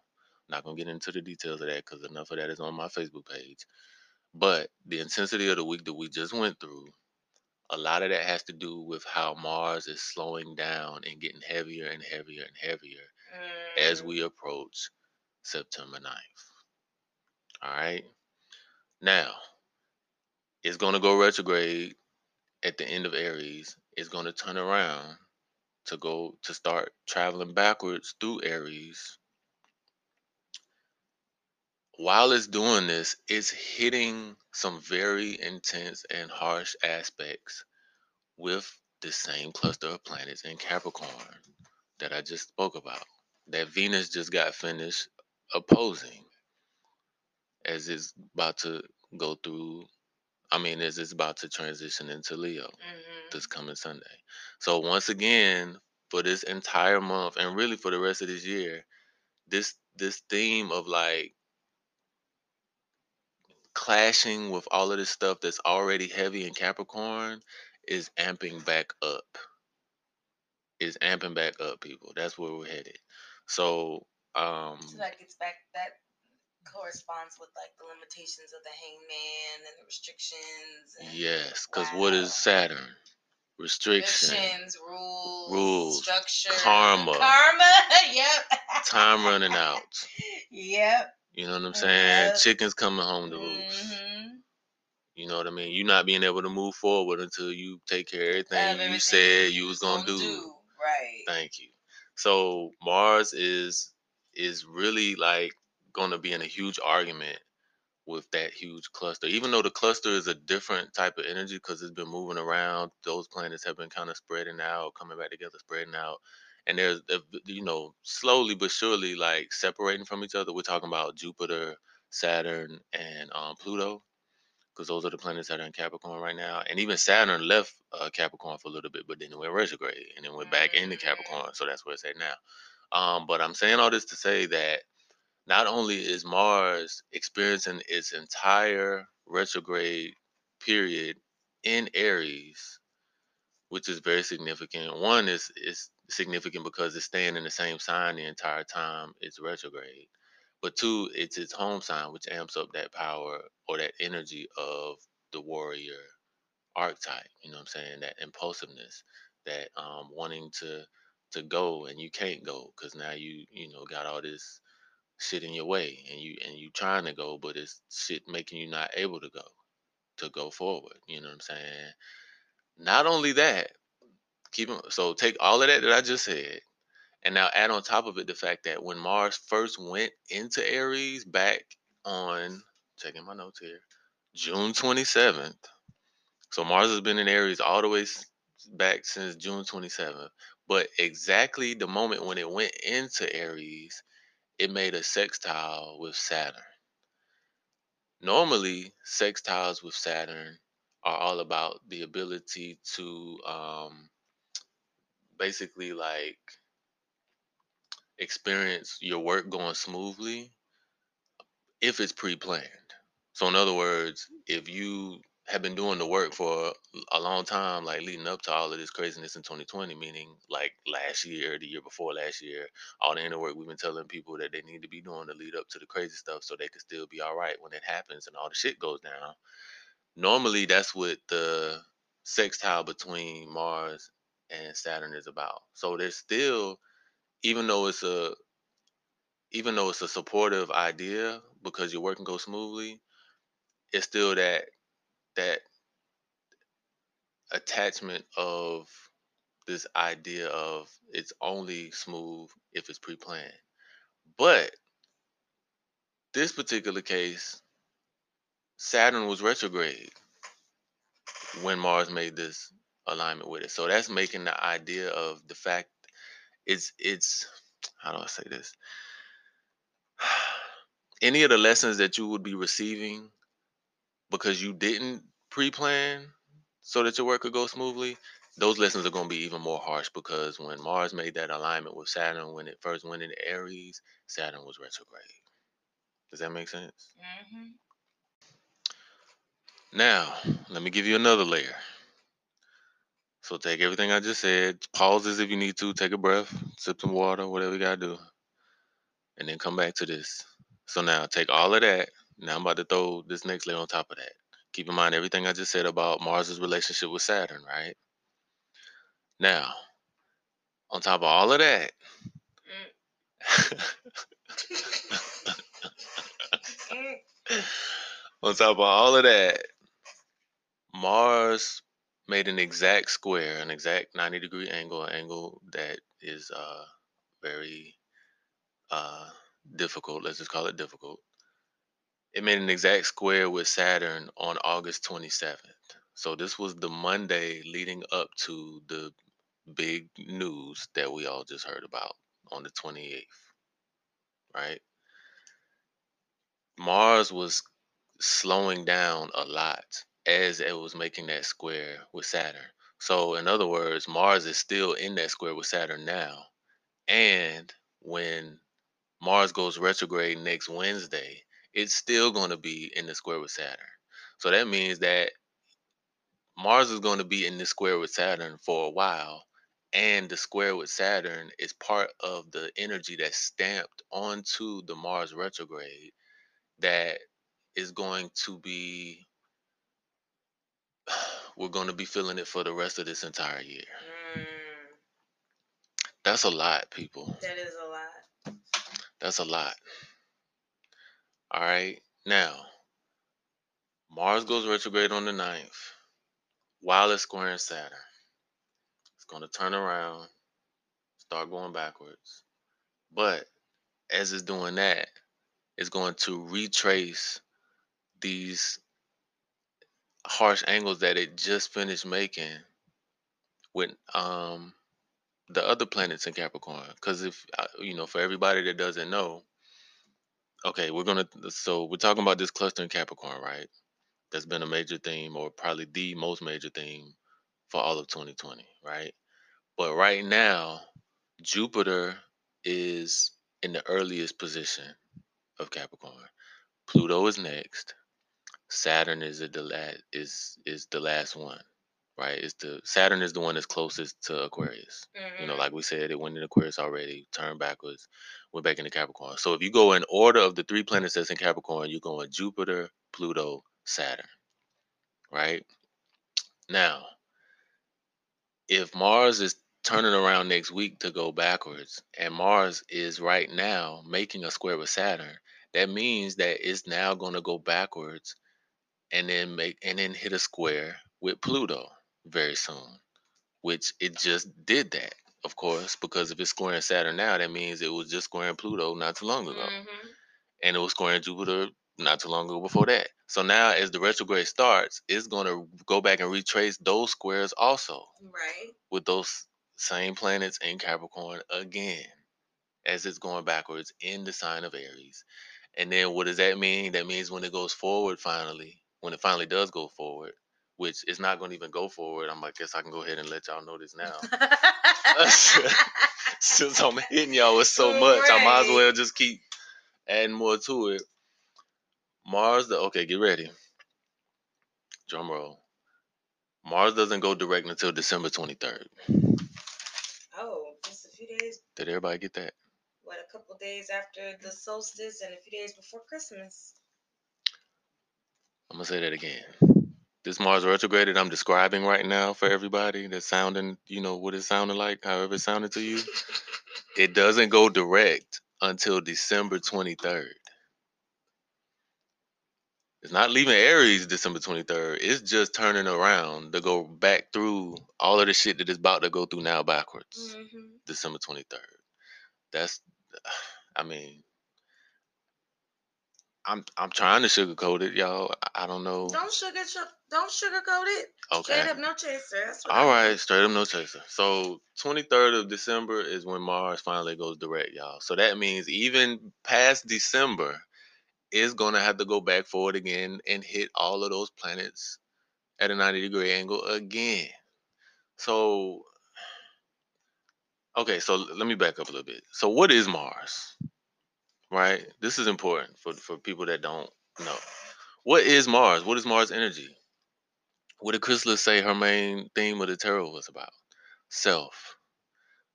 not going to get into the details of that because enough of that is on my Facebook page. But the intensity of the week that we just went through, a lot of that has to do with how Mars is slowing down and getting heavier and heavier and heavier as we approach September 9th. All right. Now, it's going to go retrograde at the end of Aries. It's going to turn around to go to start traveling backwards through Aries. While it's doing this, it's hitting some very intense and harsh aspects with the same cluster of planets in Capricorn that I just spoke about, that Venus just got finished opposing as it's about to go through, as it's about to transition into Leo this coming Sunday. So once again, for this entire month and really for the rest of this year, this theme of like clashing with all of this stuff that's already heavy in Capricorn is amping back up. It's amping back up, people. That's where we're headed. So, so that gets back, that corresponds with like the limitations of the Hanged Man and the restrictions. And, yes, because what is Saturn? Restrictions, rules, structure, karma. Yep. Time running out. Yep. You know what I'm saying? Yep. Chicken's coming home to roost. You know what I mean? You not being able to move forward until you take care of everything you said you was going to do. Right. Thank you. So Mars is really like going to be in a huge argument with that huge cluster. Even though the cluster is a different type of energy because it's been moving around, those planets have been kind of spreading out, coming back together, spreading out. And there's, slowly but surely, like, separating from each other. We're talking about Jupiter, Saturn, and Pluto, because those are the planets that are in Capricorn right now. And even Saturn left Capricorn for a little bit, but then it went retrograde, and then went back into Capricorn, so that's where it's at now. But I'm saying all this to say that not only is Mars experiencing its entire retrograde period in Aries, which is very significant. One is significant because it's staying in the same sign the entire time it's retrograde. But two, it's its home sign, which amps up that power or that energy of the warrior archetype. You know what I'm saying? That impulsiveness, that wanting to go and you can't go because now you got all this shit in your way and you trying to go, but it's shit making you not able to go forward. You know what I'm saying? Not only that, so take all of that I just said, and now add on top of it the fact that when Mars first went into Aries back on, checking my notes here, June 27th. So Mars has been in Aries all the way back since June 27th. But exactly the moment when it went into Aries, it made a sextile with Saturn. Normally, sextiles with Saturn are all about the ability to basically like experience your work going smoothly if it's pre-planned. So in other words, if you have been doing the work for a long time, like leading up to all of this craziness in 2020, meaning like last year, the year before last year, all the inner work we've been telling people that they need to be doing to lead up to the crazy stuff so they can still be all right when it happens and all the shit goes down. Normally that's what the sextile between Mars and Saturn is about. So there's still, even though it's a supportive idea because your work can go smoothly, it's still that attachment of this idea of it's only smooth if it's pre-planned. But this particular case, Saturn was retrograde when Mars made this alignment with it. So that's making the idea of the fact it's how do I say this? Any of the lessons that you would be receiving because you didn't pre-plan so that your work could go smoothly, those lessons are going to be even more harsh because when Mars made that alignment with Saturn, when it first went into Aries, Saturn was retrograde. Does that make sense? Mm-hmm. Now, let me give you another layer. So take everything I just said, pause this if you need to, take a breath, sip some water, whatever you got to do, and then come back to this. So now take all of that. Now I'm about to throw this next layer on top of that. Keep in mind everything I just said about Mars's relationship with Saturn, right? Now, on top of all of that, on top of all of that, Mars made an exact square, an exact 90-degree angle, an angle that is very difficult. Let's just call it difficult. It made an exact square with Saturn on August 27th. So this was the Monday leading up to the big news that we all just heard about on the 28th, right? Mars was slowing down a lot as it was making that square with Saturn. So in other words, Mars is still in that square with Saturn now. And when Mars goes retrograde next Wednesday, it's still going to be in the square with Saturn. So that means that Mars is going to be in the square with Saturn for a while, and the square with Saturn is part of the energy that's stamped onto the Mars retrograde that is going to be, we're going to be feeling it for the rest of this entire year. Mm. That's a lot, people. That is a lot. That's a lot. All right, now, Mars goes retrograde on the 9th while it's squaring Saturn. It's going to turn around, start going backwards. But as it's doing that, it's going to retrace these harsh angles that it just finished making with the other planets in Capricorn. Because if, for everybody that doesn't know, okay, we're talking about this cluster in Capricorn, right? That's been a major theme, or probably the most major theme for all of 2020, right? But right now, Jupiter is in the earliest position of Capricorn. Pluto is next. Saturn is the last one, right? Saturn is the one that's closest to Aquarius. Mm-hmm. Like we said, it went in Aquarius already, turned backwards, went back into Capricorn. So if you go in order of the three planets that's in Capricorn, you're going Jupiter, Pluto, Saturn, right? Now, if Mars is turning around next week to go backwards, and Mars is right now making a square with Saturn, that means that it's now going to go backwards and then hit a square with Pluto very soon, which it just did that, of course, because if it's squaring Saturn now, that means it was just squaring Pluto not too long ago. Mm-hmm. And it was squaring Jupiter not too long ago before that. So now as the retrograde starts, it's going to go back and retrace those squares also. Right. With those same planets in Capricorn again, as it's going backwards in the sign of Aries. And then what does that mean? That means when it goes forward finally, when it finally does go forward, which is not going to even go forward. I'm like, I guess I can go ahead and let y'all know this now. Since I'm hitting y'all with so much, I might as well just keep adding more to it. Mars, okay, get ready. Drum roll. Mars doesn't go direct until December 23rd. Oh, just a few days. Did everybody get that? What, a couple days after the solstice and a few days before Christmas. I'm going to say that again. This Mars retrograde that I'm describing right now for everybody that's sounding, you know, what it sounded like, however it sounded to you, it doesn't go direct until December 23rd. It's not leaving Aries December 23rd. It's just turning around to go back through all of the shit that is about to go through now backwards. Mm-hmm. December 23rd. That's, I mean, I'm trying to sugarcoat it, y'all. I don't know. Don't sugarcoat it. Okay. Straight up, no chaser. That's what All right, straight up, no chaser. So 23rd of December is when Mars finally goes direct, y'all. So that means even past December, is going to have to go back forward again and hit all of those planets at a 90-degree angle again. So, okay, so let me back up a little bit. So what is Mars, right? This is important for people that don't know. What is Mars? What is Mars energy? What did Chrysalis say her main theme of the tarot was about? Self.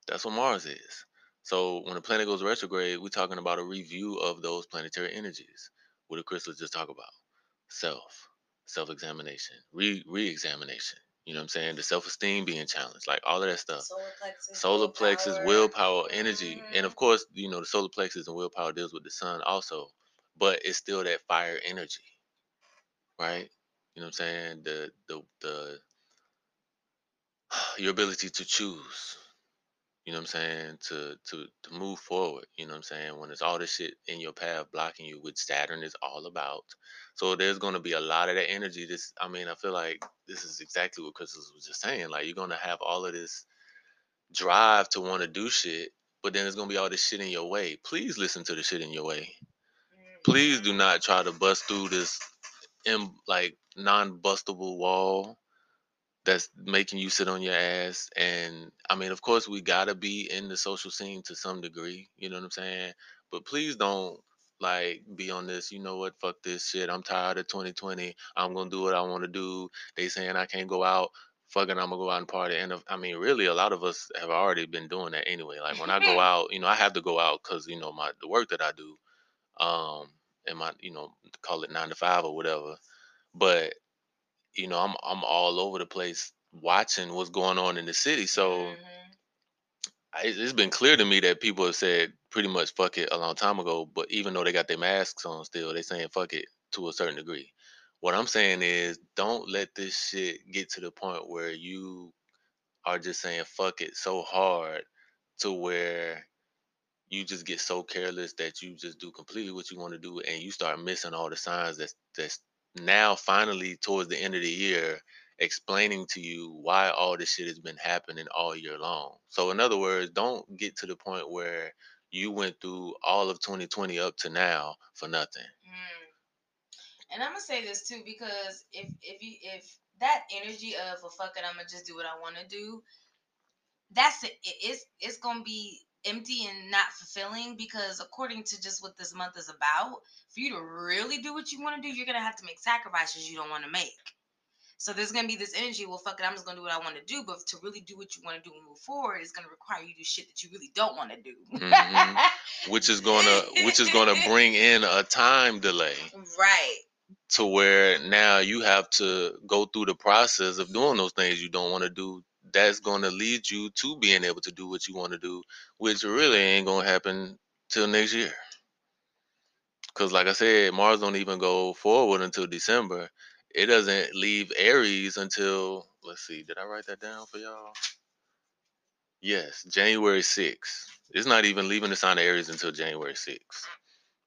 That's what Mars is. So when a planet goes retrograde, we're talking about a review of those planetary energies. What did Chrysalis just talk about? Self, self-examination, re-examination. You know what I'm saying? The self-esteem being challenged, like all of that stuff. Solar plexus, willpower, energy. Mm-hmm. And of course, you know, the solar plexus and willpower deals with the sun also, but it's still that fire energy, right? You know what I'm saying? Your ability to choose. You know what I'm saying? To move forward. You know what I'm saying? When there's all this shit in your path blocking you, which Saturn is all about. So there's going to be a lot of that energy. This, I mean, I feel like this is exactly what Chrysalis was just saying. Like, you're going to have all of this drive to want to do shit, but then there's going to be all this shit in your way. Please listen to the shit in your way. Please do not try to bust through this like non-bustable wall that's making you sit on your ass. And I mean, of course we gotta be in the social scene to some degree, you know what I'm saying? But please don't like be on this, you know what, fuck this shit. I'm tired of 2020. I'm gonna do what I wanna do. They saying I can't go out. Fucking I'm gonna go out and party. And I mean, really a lot of us have already been doing that anyway. Like when I go out, you know, I have to go out cause you know, the work that I do, and my, you know, call it 9 to 5 or whatever. But you know, I'm all over the place watching what's going on in the city. So it's been clear to me that people have said pretty much fuck it a long time ago, but even though they got their masks on still, they saying fuck it to a certain degree. What I'm saying is don't let this shit get to the point where you are just saying fuck it so hard to where you just get so careless that you just do completely what you want to do and you start missing all the signs that's now finally towards the end of the year explaining to you why all this shit has been happening all year long. So in other words, don't get to the point where you went through all of 2020 up to now for nothing. And I'm gonna say this too, because if that energy of well, fuck it, I'm gonna just do what I want to do, that's it. It's gonna be empty and not fulfilling, because according to just what this month is about, for you to really do what you want to do, you're going to have to make sacrifices you don't want to make. So there's going to be this energy, well, fuck it, I'm just going to do what I want to do. But to really do what you want to do and move forward is going to require you to do shit that you really don't want to do. Mm-hmm. Which is going to bring in a time delay. Right. To where now you have to go through the process of doing those things you don't want to do. That's going to lead you to being able to do what you want to do, which really ain't going to happen till next year. Because like I said, Mars don't even go forward until December. It doesn't leave Aries until, let's see, did I write that down for y'all? Yes, January 6th. It's not even leaving the sign of Aries until January 6th.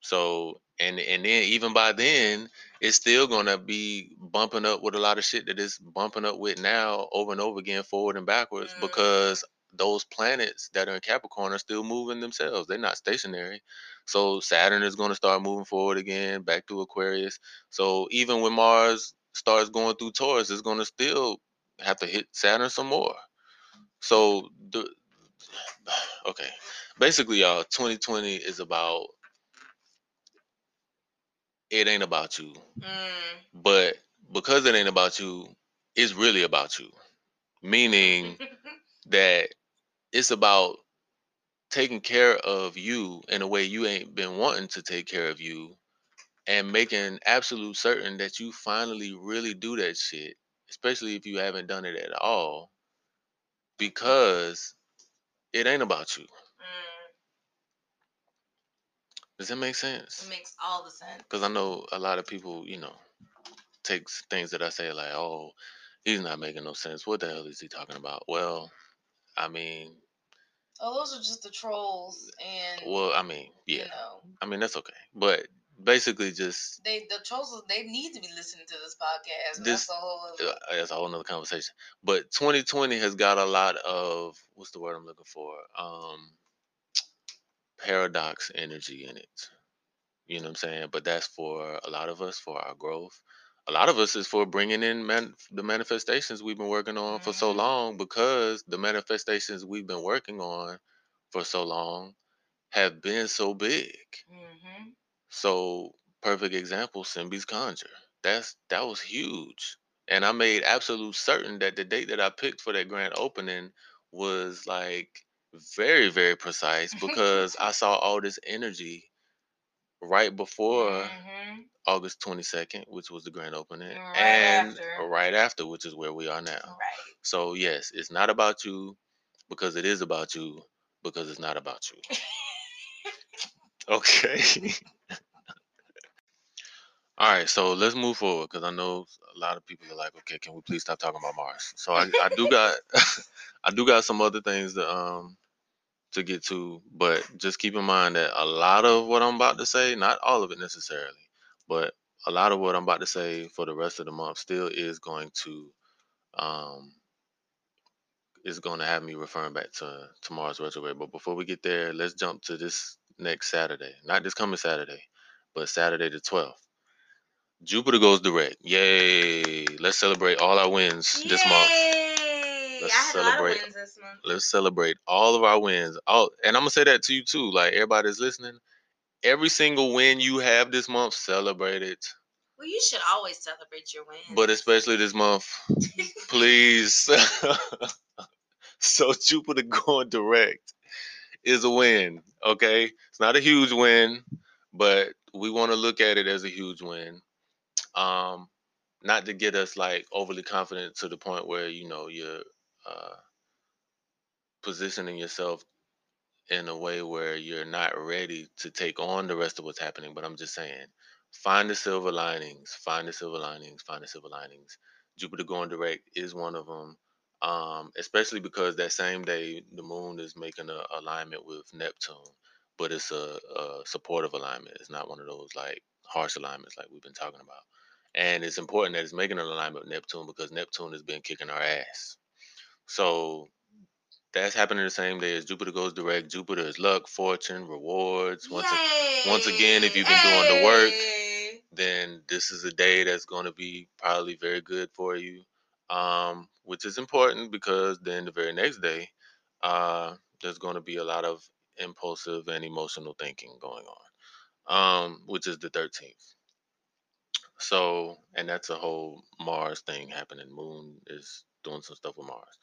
So, and then even by then, it's still going to be bumping up with a lot of shit that it's bumping up with now over and over again, forward and backwards, because those planets that are in Capricorn are still moving themselves. They're not stationary. So Saturn is going to start moving forward again, back to Aquarius. So even when Mars starts going through Taurus, it's going to still have to hit Saturn some more. So, okay. Basically, y'all, 2020 is about, it ain't about you. But because it ain't about you, it's really about you. Meaning that it's about taking care of you in a way you ain't been wanting to take care of you, and making absolute certain that you finally really do that shit, especially if you haven't done it at all, because it ain't about you. Does that make sense? It makes all the sense. Because I know a lot of people, you know, takes things that I say like, oh, he's not making no sense. What the hell is he talking about? Well, I mean... Oh, those are just the trolls and... Well, I mean, yeah. You know, I mean, that's okay. But basically just... The trolls, they need to be listening to this podcast. That's a whole other conversation. But 2020 has got a lot of... What's the word I'm looking for? Paradox energy in it. You know what I'm saying? But that's for a lot of us, for our growth. A lot of us is for bringing in the manifestations we've been working on for so long, because the manifestations we've been working on for so long have been so big. So perfect example, Simbi's Conjure. That was huge. And I made absolute certain that the date that I picked for that grand opening was like very, very precise, because I saw all this energy right before August 22nd, which was the grand opening, right after, which is where we are now. So yes, it's not about you, because it is about you, because it's not about you. Okay. All right, so let's move forward, because I know a lot of people are like, okay, can we please stop talking about Mars? So I do got some other things to get to, but just keep in mind that a lot of what I'm about to say, not all of it necessarily, but a lot of what I'm about to say for the rest of the month still is going to have me referring back to Mars retrograde. But before we get there, let's jump to this next Saturday. Not this coming Saturday, but Saturday the 12th. Jupiter goes direct. Yay. Let's celebrate all our wins this month. Let's celebrate all of our wins. Oh, and I'm going to say that to you too. Like, everybody's listening. Every single win you have this month, celebrate it. Well, you should always celebrate your wins. But especially this month. Please. So Jupiter going direct is a win. Okay. It's not a huge win, but we want to look at it as a huge win. Not to get us like overly confident to the point where, you know, you're positioning yourself in a way where you're not ready to take on the rest of what's happening. But I'm just saying, find the silver linings, Jupiter going direct is one of them. Especially because that same day, the moon is making an alignment with Neptune, but it's a supportive alignment. It's not one of those like harsh alignments like we've been talking about. And it's important that it's making an alignment with Neptune, because Neptune has been kicking our ass. So that's happening the same day as Jupiter goes direct. Jupiter is luck, fortune, rewards. Once again, if you've been doing the work, then this is a day that's going to be probably very good for you, which is important, because then the very next day, there's going to be a lot of impulsive and emotional thinking going on, which is the 13th. So, and that's a whole Mars thing happening. Moon is doing some stuff with Mars.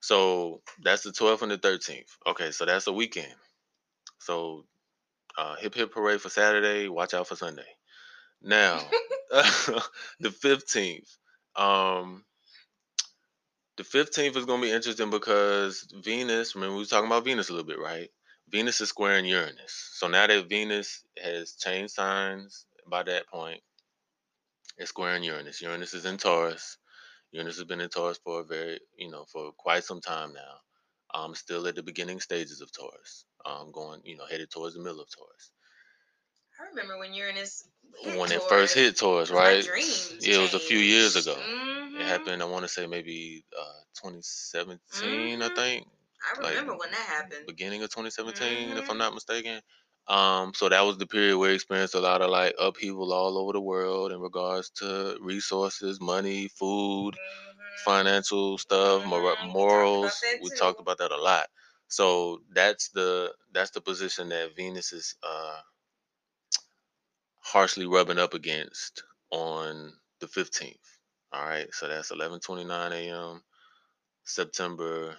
So that's the 12th and the 13th. Okay, so that's a weekend. So hip, hip, hooray for Saturday. Watch out for Sunday. Now, the 15th. The 15th is going to be interesting, because Venus, remember we were talking about Venus a little bit, right? Venus is squaring Uranus. So now that Venus has changed signs by that point, it's squaring Uranus. Uranus is in Taurus. Uranus has been in Taurus for for quite some time now. Still at the beginning stages of Taurus. Headed towards the middle of Taurus. I remember when Uranus it first hit Taurus, right? It was a few years ago. It happened, I want to say maybe 2017, I think. I remember when that happened. Beginning of 2017, if I'm not mistaken. So that was the period where we experienced a lot of like upheaval all over the world in regards to resources, money, food, financial stuff, morals. We talked about that a lot. So that's the position that Venus is harshly rubbing up against on the 15th. All right, so that's 11:29 a.m. September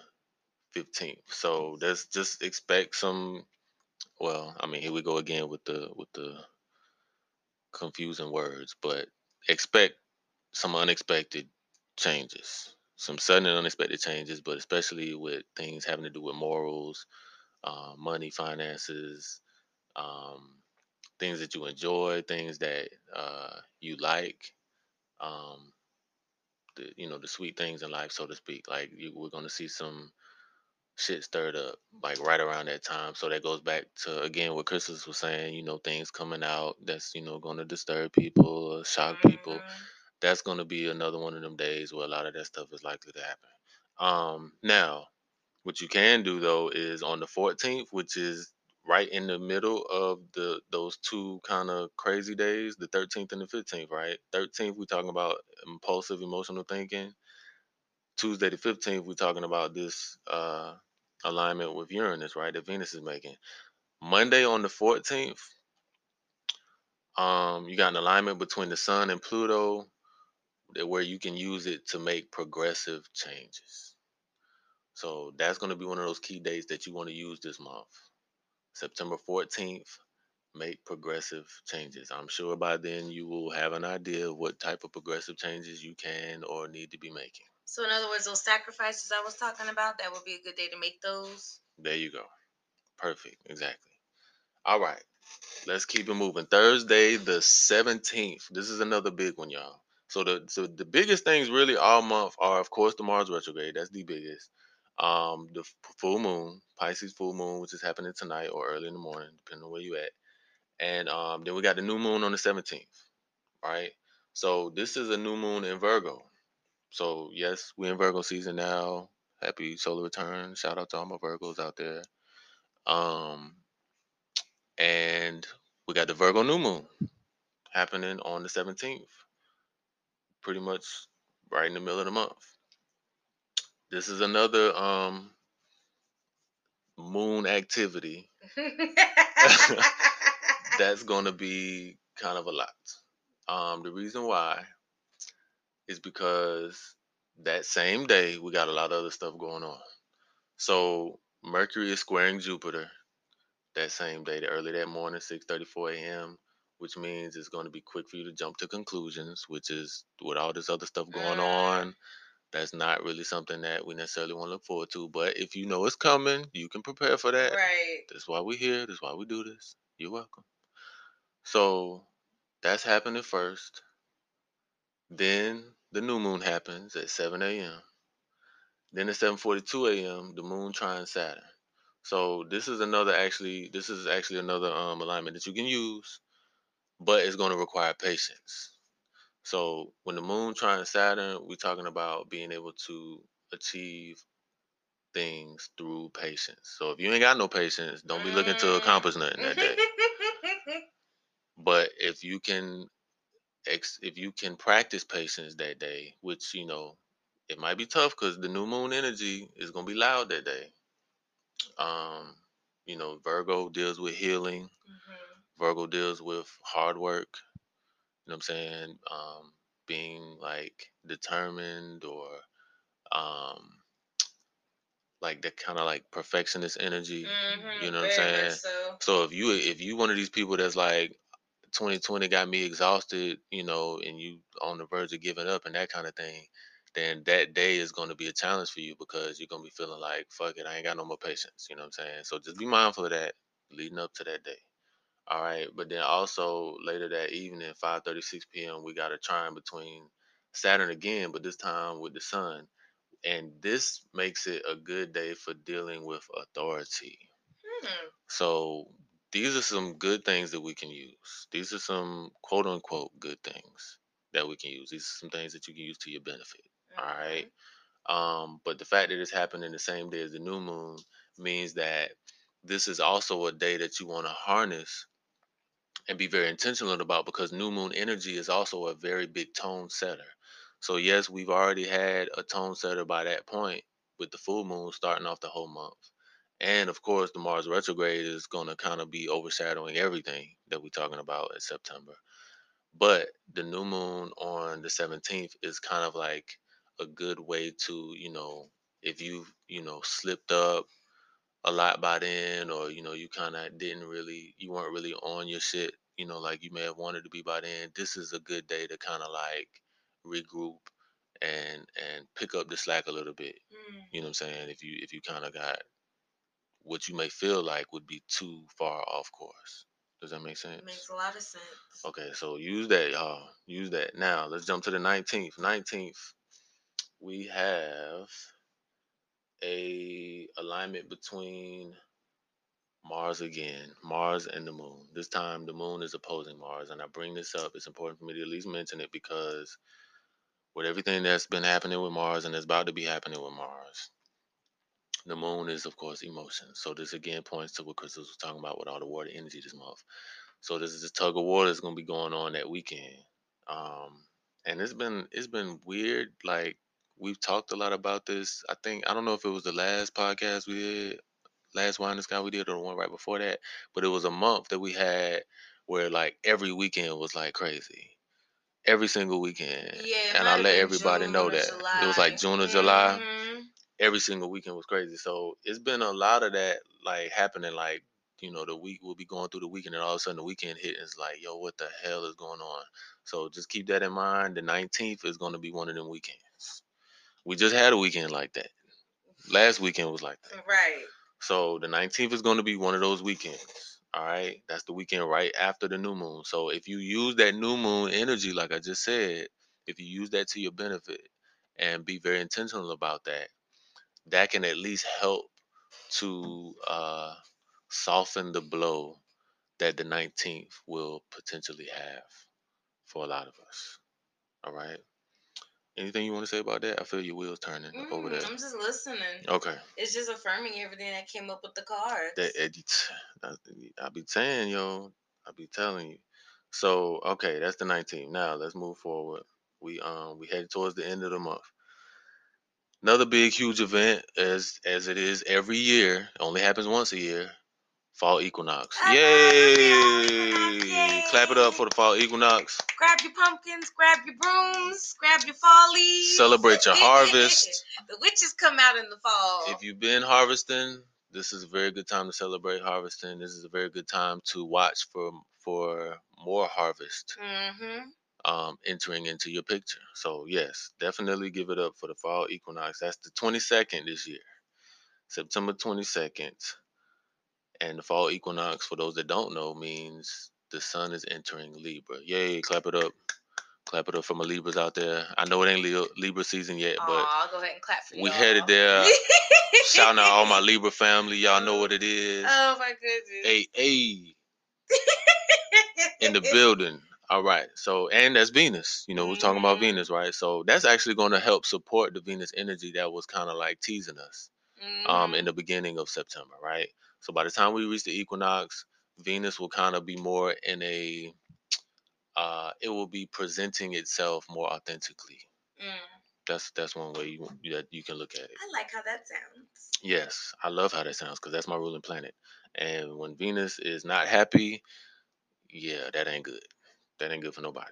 15th. So that's just expect some. Well, I mean, here we go again with the confusing words, but expect some unexpected changes, some sudden and unexpected changes, but especially with things having to do with morals, money, finances, things that you enjoy, things that you like, the sweet things in life, so to speak. Like we're going to see some shit stirred up like right around that time. So that goes back to again what Chrysalis was saying, things coming out that's going to disturb people or shock people. That's going to be another one of them days where a lot of that stuff is likely to happen. Now what you can do though is on the 14th, which is right in the middle of those two kind of crazy days, the 13th and the 15th, right? 13th, we're talking about impulsive emotional thinking. Tuesday the 15th, we're talking about this alignment with Uranus, right, that Venus is making. Monday on the 14th, you got an alignment between the Sun and Pluto where you can use it to make progressive changes. So that's going to be one of those key dates that you want to use this month. September 14th, make progressive changes. I'm sure by then you will have an idea of what type of progressive changes you can or need to be making. So in other words, those sacrifices I was talking about, that would be a good day to make those. There you go. Perfect. Exactly. All right. Let's keep it moving. Thursday, the 17th. This is another big one, y'all. So the biggest things really all month are, of course, the Mars retrograde. That's the biggest. The full moon, Pisces full moon, which is happening tonight or early in the morning, depending on where you at. And then we got the new moon on the 17th. All right. So this is a new moon in Virgo. So, yes, we're in Virgo season now. Happy solar return. Shout out to all my Virgos out there. And we got the Virgo new moon happening on the 17th. Pretty much right in the middle of the month. This is another moon activity that's going to be kind of a lot. The reason why is because that same day we got a lot of other stuff going on. So Mercury is squaring Jupiter that same day, early that morning, 6:34 a.m., which means it's going to be quick for you to jump to conclusions, which is with all this other stuff going on. That's not really something that we necessarily want to look forward to. But if you know it's coming, you can prepare for that. Right. That's why we're here. That's why we do this. You're welcome. So that's happening first. Then the new moon happens at 7 a.m. Then at 7:42 a.m., the moon trines Saturn. So this is actually another alignment that you can use, but it's going to require patience. So when the moon trines Saturn, we're talking about being able to achieve things through patience. So if you ain't got no patience, don't be looking to accomplish nothing that day. But if you can practice patience that day, which, it might be tough because the new moon energy is going to be loud that day. Virgo deals with healing. Mm-hmm. Virgo deals with hard work. You know what I'm saying? Being like determined or like that kind of like perfectionist energy. Mm-hmm. You know what I'm saying? So if you one of these people that's like, 2020 got me exhausted, and you on the verge of giving up and that kind of thing, then that day is going to be a challenge for you because you're going to be feeling like, fuck it, I ain't got no more patience. You know what I'm saying? So just be mindful of that leading up to that day. All right. But then also later that evening, 5:36 p.m., we got a trine between Saturn again, but this time with the Sun. And this makes it a good day for dealing with authority. Mm-hmm. So these are some good things that we can use. These are some quote unquote good things that we can use. These are some things that you can use to your benefit. All right. But the fact that it's happening the same day as the new moon means that this is also a day that you want to harness and be very intentional about, because new moon energy is also a very big tone setter. So yes, we've already had a tone setter by that point with the full moon starting off the whole month. And of course, the Mars retrograde is going to kind of be overshadowing everything that we're talking about in September. But the new moon on the 17th is kind of like a good way to, you know, if you've, you know, slipped up a lot by then, or, you know, you kind of didn't really, you weren't really on your shit, you know, like you may have wanted to be by then, this is a good day to kind of like regroup and pick up the slack a little bit. You know what I'm saying? If you kind of got what you may feel like would be too far off course. Does that make sense? It makes a lot of sense. Okay, so use that, y'all. Use that. Now, let's jump to the 19th. 19th, we have a alignment between Mars again, Mars and the moon. This time, the moon is opposing Mars, and I bring this up. It's important for me to at least mention it because with everything that's been happening with Mars and is about to be happening with Mars, the moon is, of course, emotion. So this, again, points to what Chris was talking about with all the water energy this month. So this is this tug of war that's going to be going on that weekend. And it's been weird. Like, we've talked a lot about this. I don't know if it was the last podcast we did, last Wine in the Sky we did, or the one right before that. But it was a month that we had where, like, every weekend was, like, crazy. Every single weekend. Yeah, and I let everybody know that. It was, like, June or July. Every single weekend was crazy. So it's been a lot of that, like, happening. Like, you know, the week we'll be going through the weekend, and all of a sudden the weekend hit, and it's like, yo, what the hell is going on? So just keep that in mind. The 19th is going to be one of them weekends. We just had a weekend like that. Last weekend was like that. Right. So the 19th is going to be one of those weekends. All right. That's the weekend right after the new moon. So if you use that new moon energy, like I just said, if you use that to your benefit and be very intentional about that, that can at least help to soften the blow that the 19th will potentially have for a lot of us. All right. Anything you want to say about that? I feel your wheels turning over there. I'm just listening. Okay. It's just affirming everything that came up with the cards. I'll be saying, yo. I'll be telling you. So, okay, that's the 19th. Now, let's move forward. We headed towards the end of the month. Another big, huge event, as it is every year, only happens once a year, Fall Equinox. Yay! Clap it up for the Fall Equinox. Grab your pumpkins, grab your brooms, grab your fall leaves. Celebrate your harvest. The witches come out in the fall. If you've been harvesting, this is a very good time to celebrate harvesting. This is a very good time to watch for more harvest. Mm-hmm. Entering into your picture. So yes, definitely give it up for the Fall Equinox. That's the 22nd this year, September 22nd. And the Fall Equinox, for those that don't know, means the sun is entering Libra. Yay, clap it up. Clap it up for my Libras out there. I know it ain't Libra season yet, but I'll go ahead and clap for you. We headed there. Shouting out all my Libra family. Y'all know what it is. Oh my goodness. Hey. In the building. All right, so, and that's Venus. You know, we're talking about Venus, right? So that's actually going to help support the Venus energy that was kind of like teasing us in the beginning of September, right? So by the time we reach the equinox, Venus will kind of be more in a, it will be presenting itself more authentically. That's one way you can look at it. I like how that sounds. Yes, I love how that sounds because that's my ruling planet. And when Venus is not happy, yeah, that ain't good. That ain't good for nobody.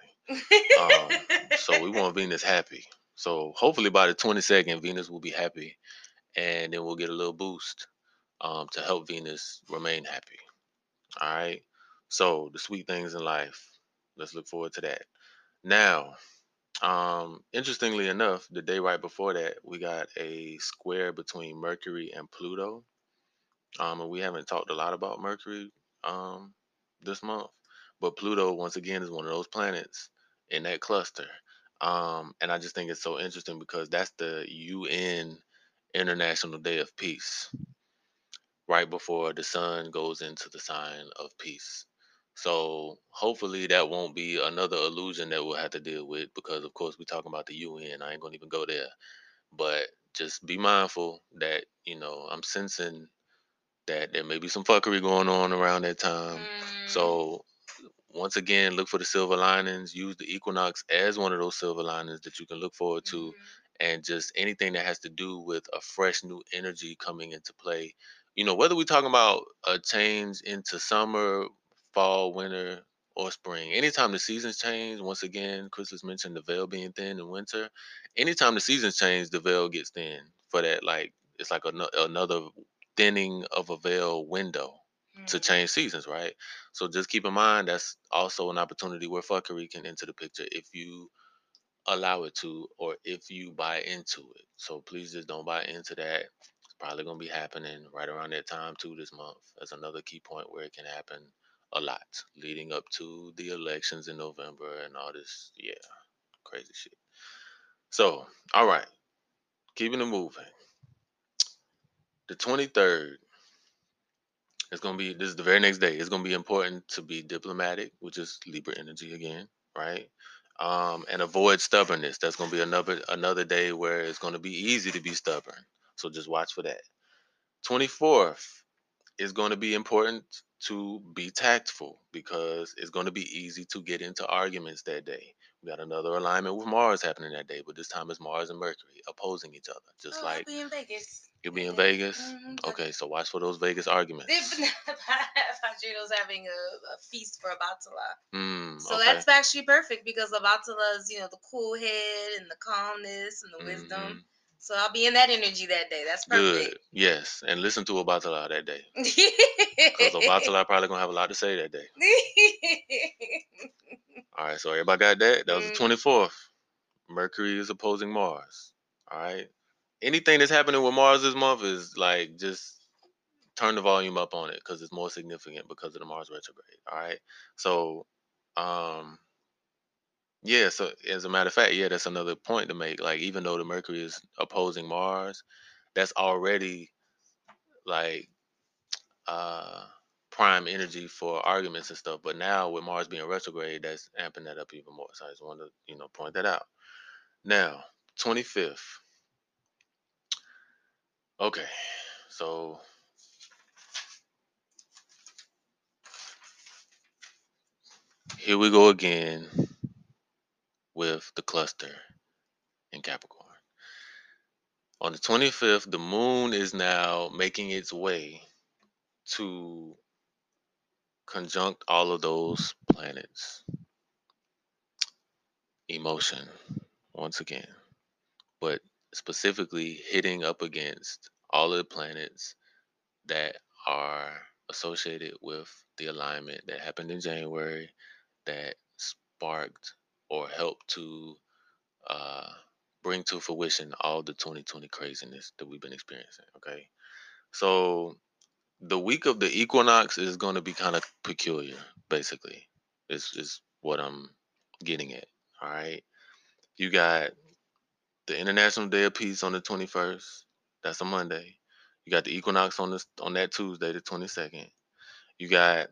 So we want Venus happy. So hopefully by the 22nd, Venus will be happy. And then we'll get a little boost to help Venus remain happy. All right. So the sweet things in life. Let's look forward to that. Now, interestingly enough, the day right before that, we got a square between Mercury and Pluto. And we haven't talked a lot about Mercury this month. But Pluto, once again, is one of those planets in that cluster. And I just think it's so interesting because that's the UN International Day of Peace, right before the sun goes into the sign of peace. So hopefully that won't be another illusion that we'll have to deal with because, of course, we're talking about the UN. I ain't going to even go there. But just be mindful that, you know, I'm sensing that there may be some fuckery going on around that time. So once again, look for the silver linings. Use the equinox as one of those silver linings that you can look forward to, and just anything that has to do with a fresh new energy coming into play. You know, whether we're talking about a change into summer, fall, winter, or spring, anytime the seasons change, once again, Chrysalis mentioned the veil being thin in winter. Anytime the seasons change, the veil gets thin for that. Like, it's like another thinning of a veil window to change seasons, right? So just keep in mind that's also an opportunity where fuckery can enter the picture if you allow it to, or if you buy into it. So please just don't buy into that. It's probably going to be happening right around that time too this month. That's another key point where it can happen a lot leading up to the elections in November and all this, yeah, crazy shit. So, all right, keeping it moving. The 23rd, this is the very next day. It's going to be important to be diplomatic, which is Libra energy again, right? And avoid stubbornness. That's going to be another day where it's going to be easy to be stubborn. So just watch for that. 24th is going to be important to be tactful, because it's going to be easy to get into arguments that day. We got another alignment with Mars happening that day, but this time it's Mars and Mercury opposing each other. Just like I'll be in Vegas. You'll be in Vegas? Mm-hmm. Okay, so watch for those Vegas arguments. Padrino's having a feast for Obatala. So that's actually perfect, because Obatala is, you know, the cool head and the calmness and the wisdom. So I'll be in that energy that day. That's perfect. Good. Yes. And listen to Obatala that day. Because Obatala probably going to have a lot to say that day. All right. So everybody got that? That was the 24th. Mercury is opposing Mars. All right. Anything that's happening with Mars this month is like, just turn the volume up on it, because it's more significant because of the Mars retrograde. All right. So, yeah, so as a matter of fact, yeah, that's another point to make. Like, even though the Mercury is opposing Mars, that's already like prime energy for arguments and stuff. But now with Mars being retrograde, that's amping that up even more. So I just wanted to, you know, point that out. Now, 25th. Okay, so here we go again with the cluster in Capricorn. On the 25th, the moon is now making its way to conjunct all of those planets. Emotion, once again, but specifically hitting up against all of the planets that are associated with the alignment that happened in January that sparked or help to bring to fruition all the 2020 craziness that we've been experiencing, okay? So the week of the equinox is going to be kind of peculiar, basically. Is what I'm getting at, all right? You got the International Day of Peace on the 21st. That's a Monday. You got the equinox on that Tuesday, the 22nd. You got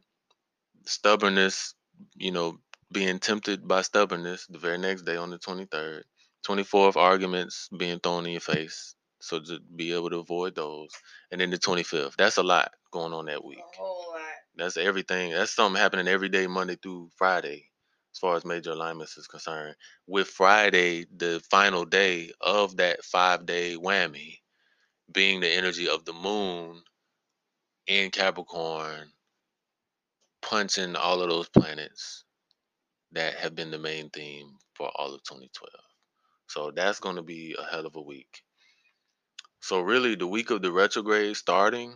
stubbornness, you know, being tempted by stubbornness the very next day on the 23rd. 24th, arguments being thrown in your face. So to be able to avoid those. And then the 25th. That's a lot going on that week. A whole lot. That's everything. That's something happening every day, Monday through Friday, as far as major alignments is concerned. With Friday, the final day of that 5-day whammy, being the energy of the moon in Capricorn, punching all of those planets that have been the main theme for all of 2012. So that's going to be a hell of a week. So really, the week of the retrograde starting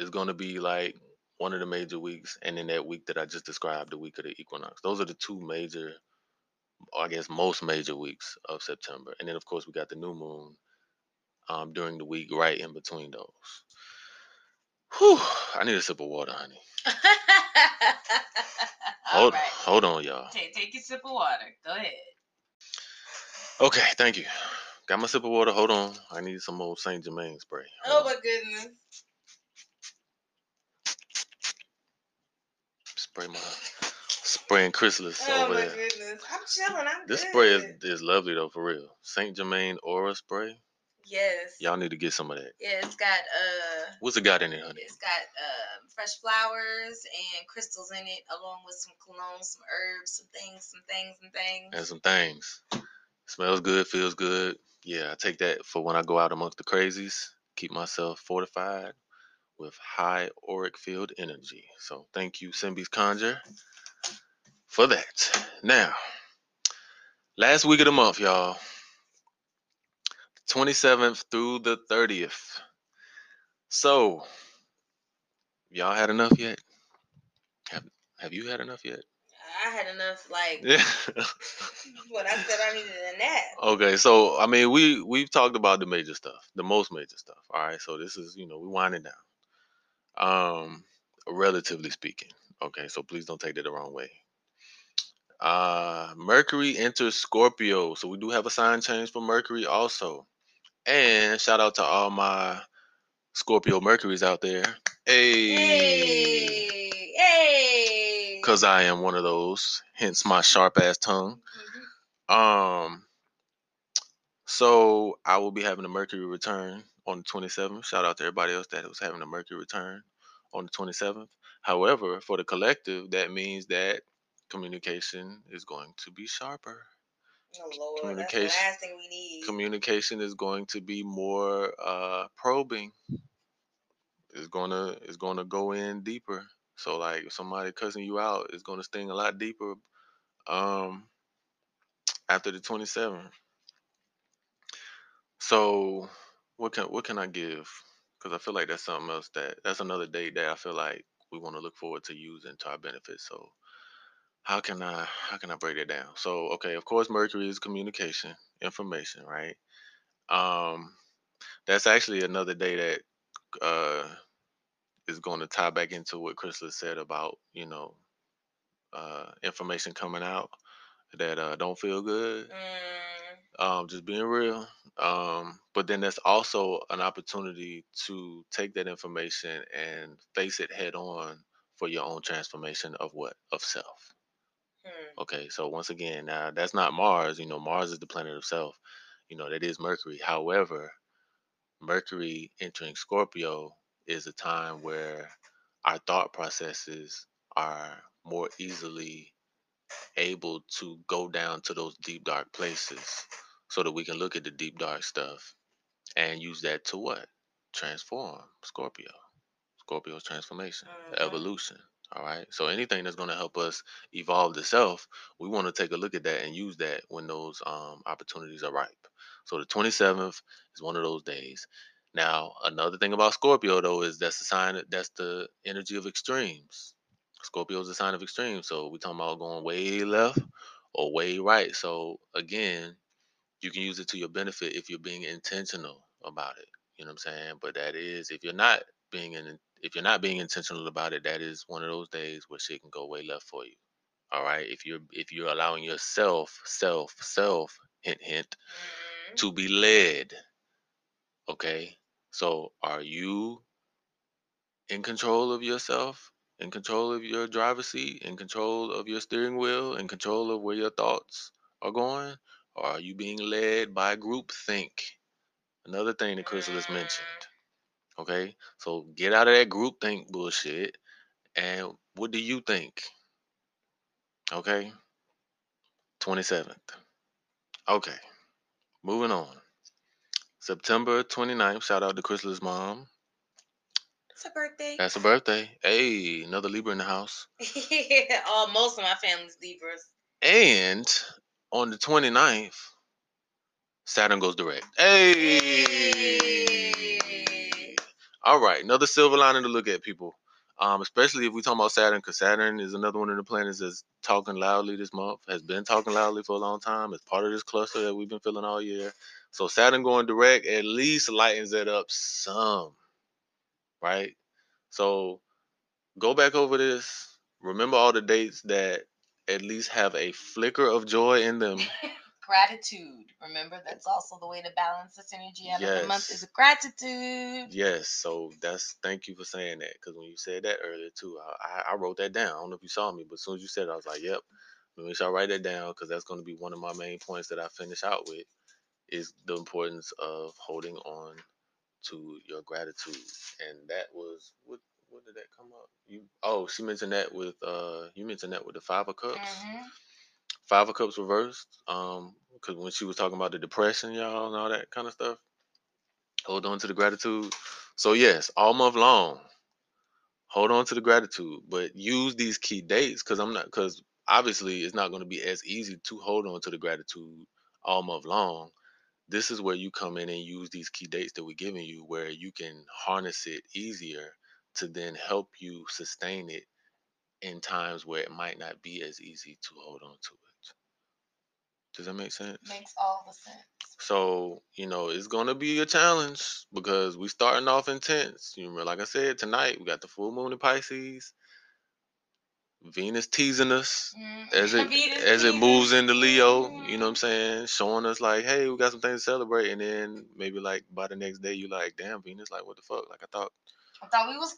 is going to be like one of the major weeks. And then that week that I just described, the week of the equinox. Those are the two major, or I guess most major weeks of September. And then, of course, we got the new moon during the week right in between those. Whew, I need a sip of water, honey. Hold on, y'all. Take your sip of water. Go ahead. Okay, thank you. Got my sip of water. Hold on. I need some old St. Germain spray. Hold on. My goodness. Spraying chrysalis over there. Oh, my goodness. I'm chilling. This spray is lovely, though, for real. St. Germain Aura Spray. Yes. Y'all need to get some of that. Yeah, it's got what's it got in it, honey? It's got fresh flowers and crystals in it, along with some cologne, some herbs, some things. And some things. Smells good, feels good. Yeah, I take that for when I go out amongst the crazies. Keep myself fortified with high auric field energy. So thank you, Simbi's Conjure, for that. Now, last week of the month, y'all. 27th through the 30th. So, y'all had enough yet? Have you had enough yet? I had enough, like, when I said I needed a nap. Okay, so, I mean, we've talked about the major stuff, the most major stuff, all right? So this is, you know, we winding down, relatively speaking. Okay, so please don't take that the wrong way. Mercury enters Scorpio, so we do have a sign change for Mercury also. And shout out to all my Scorpio Mercuries out there. Hey! Hey! Because I am one of those, hence my sharp-ass tongue. Mm-hmm. So I will be having a Mercury return on the 27th. Shout out to everybody else that was having a Mercury return on the 27th. However, for the collective, that means that communication is going to be sharper. Oh, Lord, communication, that's the last thing we need. Communication is going to be more probing. It's gonna go in deeper. So like if somebody cussing you out, it's gonna sting a lot deeper after the 27th. So what can I give? Because I feel like that's something else that's another date that I feel like we want to look forward to using to our benefit. So how can I break it down? So, okay, of course, Mercury is communication, information, right? That's actually another day that is going to tie back into what Chrysalis said about, you know, information coming out that don't feel good. Just being real. But then that's also an opportunity to take that information and face it head on for your own transformation of what? Of self. Okay, so once again, that's not Mars. You know, Mars is the planet of self. You know, that is Mercury. However, Mercury entering Scorpio is a time where our thought processes are more easily able to go down to those deep, dark places so that we can look at the deep, dark stuff and use that to what? Transform Scorpio. Scorpio's transformation, the evolution. All right. So anything that's going to help us evolve the self, we want to take a look at that and use that when those opportunities are ripe. So the 27th is one of those days. Now, another thing about Scorpio, though, is that's the sign, that's the energy of extremes. Scorpio is the sign of extremes. So we're talking about going way left or way right. So, again, you can use it to your benefit if you're being intentional about it. You know what I'm saying? But that is if you're not being intentional about it, that is one of those days where shit can go way left for you. All right. If you're allowing yourself, self, hint, hint, to be led. Okay. So are you in control of yourself, in control of your driver's seat, in control of your steering wheel, in control of where your thoughts are going? Or are you being led by groupthink? Another thing that Chrysalis mentioned. Okay, so get out of that groupthink bullshit, and what do you think? Okay, 27th. Okay, moving on. September 29th, shout out to Chrysalis' mom. It's a birthday. That's a birthday. Hey, another Libra in the house. Yeah, most of my family's Libras. And on the 29th, Saturn goes direct. Hey! All right, another silver lining to look at, people, especially if we're talking about Saturn, because Saturn is another one of the planets that's talking loudly this month, has been talking loudly for a long time. It's part of this cluster that we've been feeling all year. So Saturn going direct at least lightens that up some, right? So go back over this. Remember all the dates that at least have a flicker of joy in them. Gratitude. Remember, that's also the way to balance this energy out of the month is gratitude. Yes. So thank you for saying that, because when you said that earlier too, I wrote that down. I don't know if you saw me, but as soon as you said it, I was like, yep. Make sure I write that down, because that's going to be one of my main points that I finish out with is the importance of holding on to your gratitude. And that was what did that come up? She mentioned that with you mentioned that with the Five of Cups. Mm-hmm. Five of Cups reversed. Because when she was talking about the depression, y'all, and all that kind of stuff, hold on to the gratitude. So yes, all month long, hold on to the gratitude, but use these key dates because obviously it's not going to be as easy to hold on to the gratitude all month long. This is where you come in and use these key dates that we're giving you, where you can harness it easier to then help you sustain it in times where it might not be as easy to hold on to it. Does that make sense? Makes all the sense. So, it's going to be a challenge because we're starting off intense. Like I said, tonight we got the full moon in Pisces. Venus teasing us as it moves into Leo, you know what I'm saying? Showing us like, hey, we got some things to celebrate. And then maybe like by the next day, you like, damn, Venus, like, what the fuck? Like, I thought we was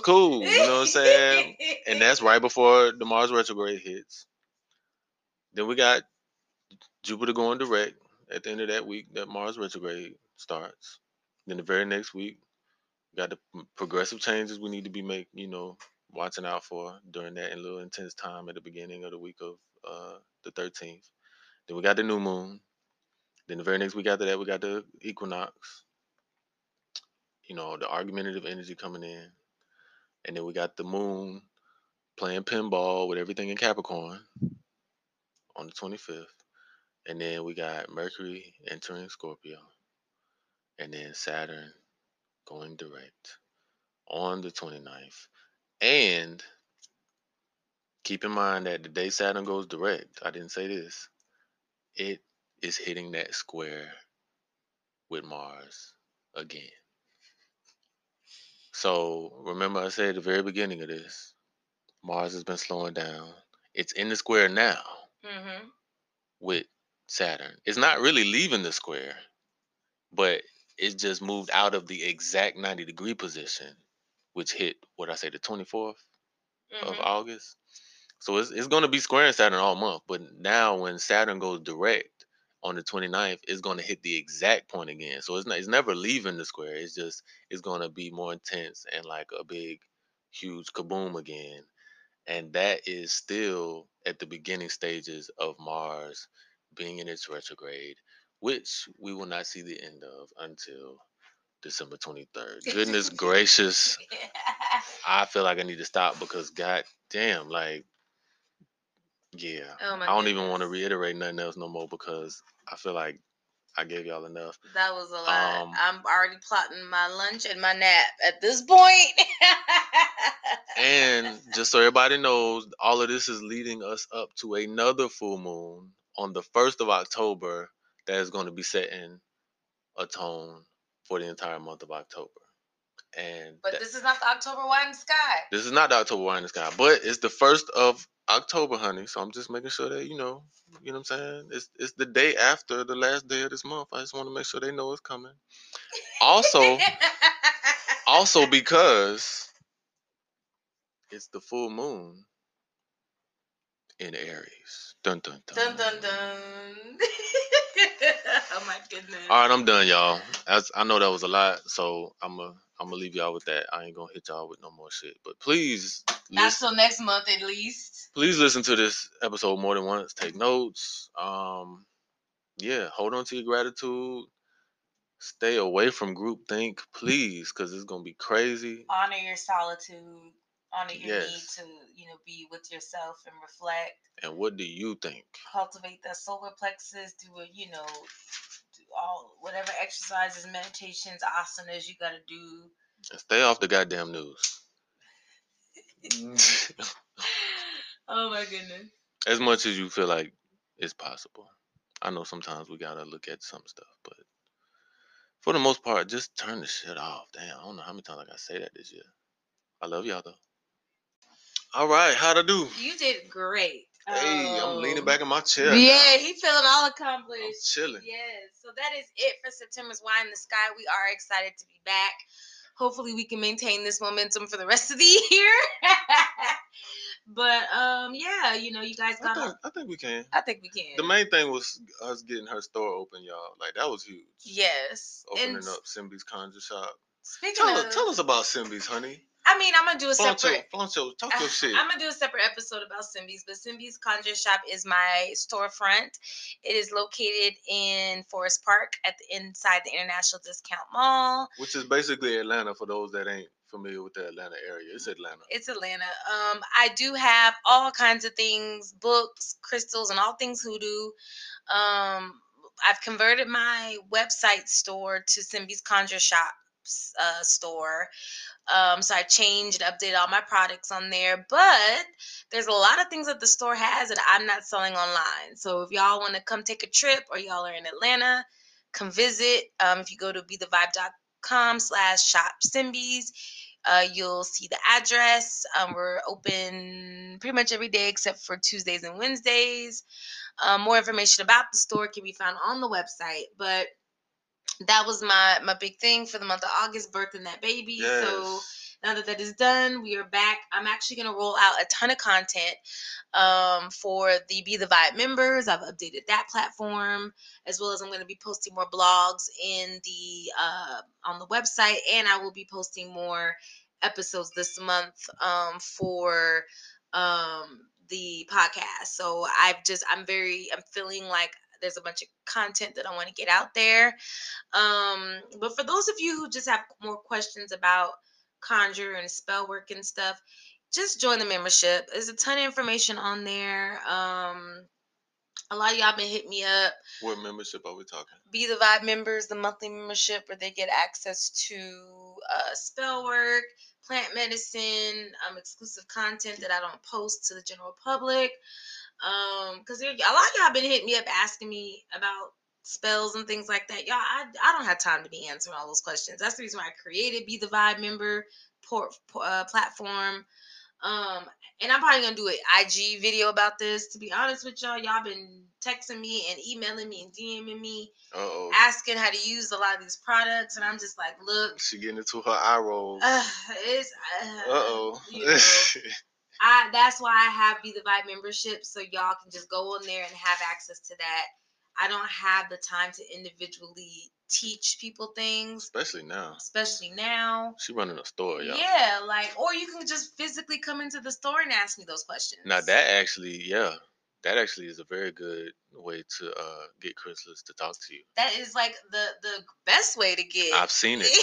cool. You know what I'm saying? And that's right before the Mars retrograde hits. Then we got Jupiter going direct at the end of that week that Mars retrograde starts. Then the very next week, we got the progressive changes we need to be making, watching out for during that little intense time at the beginning of the week of the 13th. Then we got the new moon. Then the very next week after that, we got the equinox. The argumentative energy coming in. And then we got the moon playing pinball with everything in Capricorn on the 25th. And then we got Mercury entering Scorpio. And then Saturn going direct on the 29th. And keep in mind that the day Saturn goes direct, I didn't say this, it is hitting that square with Mars again. So remember I said at the very beginning of this, Mars has been slowing down. It's in the square now with Saturn. It's not really leaving the square, but it's just moved out of the exact 90-degree position, which hit, the 24th of August. So it's going to be squaring Saturn all month. But now when Saturn goes direct on the 29th, it's going to hit the exact point again. So it's never leaving the square. It's going to be more intense and like a big, huge kaboom again. And that is still at the beginning stages of Mars being in its retrograde, which we will not see the end of until December 23rd. Goodness gracious. I feel like I need to stop because god damn, like, yeah. Oh my I don't goodness. Even want to reiterate nothing else no more because I feel like I gave y'all enough. That was a lot. I'm already plotting my lunch and my nap at this point. And just so everybody knows, all of this is leading us up to another full moon on the 1st of October that is going to be setting a tone for the entire month of October. But this is not the October wine in the sky. This is not the October wine in the sky, but it's the 1st of October, honey. So I'm just making sure that, you know what I'm saying? It's the day after the last day of this month. I just want to make sure they know it's coming. Also because it's the full moon in Aries. Dun, dun, dun. Dun, dun, dun. Oh my goodness. All right, I'm done, y'all. I know that was a lot, so I'm gonna leave y'all with that. I ain't gonna hit y'all with no more shit. But please, not till next month at least. Please listen to this episode more than once. Take notes. Hold on to your gratitude. Stay away from groupthink, please, because it's gonna be crazy. Honor your solitude. Honor your need to, be with yourself and reflect. And what do you think? Cultivate the solar plexus. Do whatever exercises, meditations, asanas you got to do. And stay off the goddamn news. Oh, my goodness. As much as you feel like it's possible. I know sometimes we got to look at some stuff, but for the most part, just turn the shit off. Damn, I don't know how many times I got to say that this year. I love y'all, though. All right, how'd I do? You did great. Hey, I'm leaning back in my chair. Yeah, now. He feeling all accomplished. I'm chilling. Yes, so that is it for September's Wine in the Sky. We are excited to be back. Hopefully, we can maintain this momentum for the rest of the year. But yeah, you know, you guys got. I think we can. The main thing was us getting her store open, y'all. Like, that was huge. Yes. Opening up Simbi's Conjure Shop. Tell us about Simbi's, honey. I mean, I'm gonna do a separate. Talk your shit. I'm gonna do a separate episode about Simbi's, but Simbi's Conjure Shop is my storefront. It is located in Forest Park inside the International Discount Mall, which is basically Atlanta for those that ain't familiar with the Atlanta area. It's Atlanta. I do have all kinds of things, books, crystals, and all things hoodoo. I've converted my website store to Simbi's Conjure Shop store. So I changed and updated all my products on there, but there's a lot of things that the store has that I'm not selling online. So if y'all want to come take a trip, or y'all are in Atlanta, come visit. If you go to bethevibe.com/shop Simbi's, you'll see the address. We're open pretty much every day except for Tuesdays and Wednesdays. More information about the store can be found on the website, but that was my big thing for the month of August, birthing that baby. Yes. So now that that is done, we are back. I'm actually going to roll out a ton of content for the Be the Vibe members. I've updated that platform, as well as I'm going to be posting more blogs on the website, and I will be posting more episodes this month for the podcast. So I'm feeling like there's a bunch of content that I want to get out there. But for those of you who just have more questions about conjure and spell work and stuff, just join the membership. There's a ton of information on there. A lot of y'all been hitting me up. What membership are we talking? Be the Vibe members, the monthly membership, where they get access to spell work, plant medicine, exclusive content that I don't post to the general public. Because a lot of y'all been hitting me up asking me about spells and things like that. Y'all, I don't have time to be answering all those questions. That's the reason why I created Be the Vibe member platform. And I'm probably going to do an IG video about this. To be honest with y'all, y'all been texting me and emailing me and DMing me, asking how to use a lot of these products. And I'm just like, look. She getting into her eye roll. You know, that's why I have Be the Vibe membership, so y'all can just go on there and have access to that. I don't have the time to individually teach people things. Especially now. She running a store, y'all. Yeah, or you can just physically come into the store and ask me those questions. Now, that actually is a very good way to get Chrysalis to talk to you. That is the best way to get. I've seen it.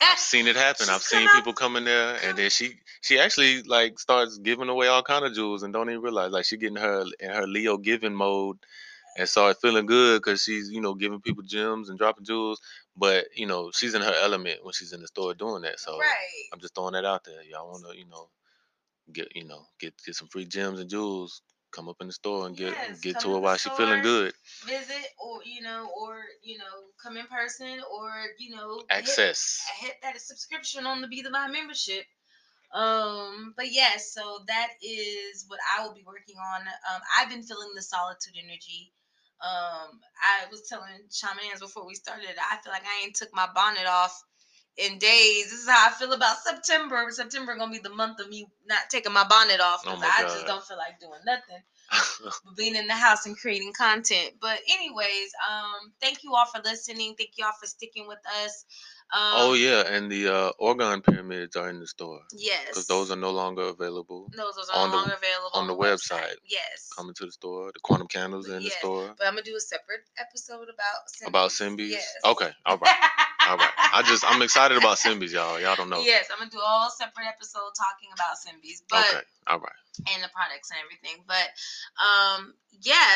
I've seen it happen. She's I've seen out, people come in there, and then she actually starts giving away all kind of jewels and don't even realize she getting her in her Leo giving mode, and started feeling good because she's giving people gems and dropping jewels. But she's in her element when she's in the store doing that. So right. I'm just throwing that out there. Y'all want to get some free gems and jewels. Come up in the store and get to her while she's feeling good. Visit or come in person or access. Hit that subscription on the Be the Vibe membership. But yes, so that is what I will be working on. I've been feeling the solitude energy. I was telling Shaman Hands before we started, I feel like I ain't took my bonnet off in days. This is how I feel about September. September gonna be the month of me not taking my bonnet off, because I just don't feel like doing nothing but being in the house and creating content. But anyways, thank you all for listening. Thank you all for sticking with us. And the Orgon pyramids are in the store. Yes, because those are no longer available. On the website. Yes, coming to the store. The quantum candles in the store. But I'm gonna do a separate episode about Simbi's. Yes. Okay. All right. All right. I'm excited about Simbi's, y'all. Y'all don't know. Yes, I'm gonna do a whole separate episode talking about Simbi's. But okay. All right. And the products and everything. But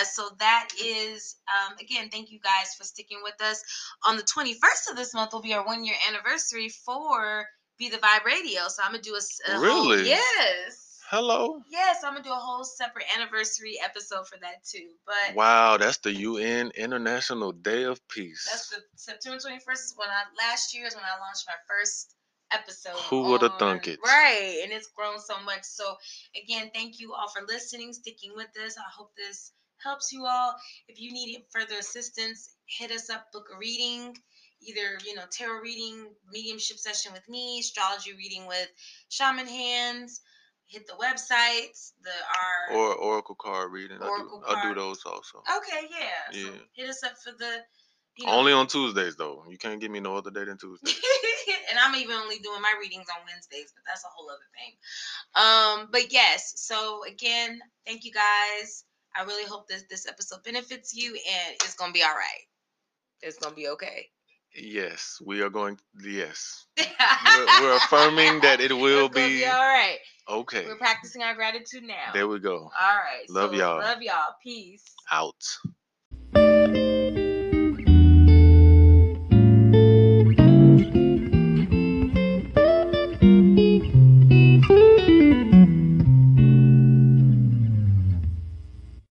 so that is again, thank you guys for sticking with us. On the 21st of this month will be our 1-year anniversary for Be the Vibe Radio. So I'm gonna do a really whole, yes. Hello. Yes, I'm gonna do a whole separate anniversary episode for that too. But wow, that's the UN International Day of Peace. That's the September 21st is last year is when I launched my first episode. Who would have thunk it? Right, and it's grown so much. So again, thank you all for listening, sticking with us. I hope this helps you all. If you need further assistance, hit us up. Book a reading. Either, tarot reading, mediumship session with me, astrology reading with Shaman Hands. hit the websites, our Oracle card reading. I'll do those also. Okay, yeah. So hit us up for the only on Tuesdays though. You can't give me no other day than Tuesday. And I'm even only doing my readings on Wednesdays, but that's a whole other thing. But yes, so again, thank you guys. I really hope that this episode benefits you, and it's gonna be all right. It's gonna be okay. Yes, we are going. Yes, we're affirming that it will be all right. Okay, we're practicing our gratitude now. There we go. All right, love y'all. Love y'all. Peace out.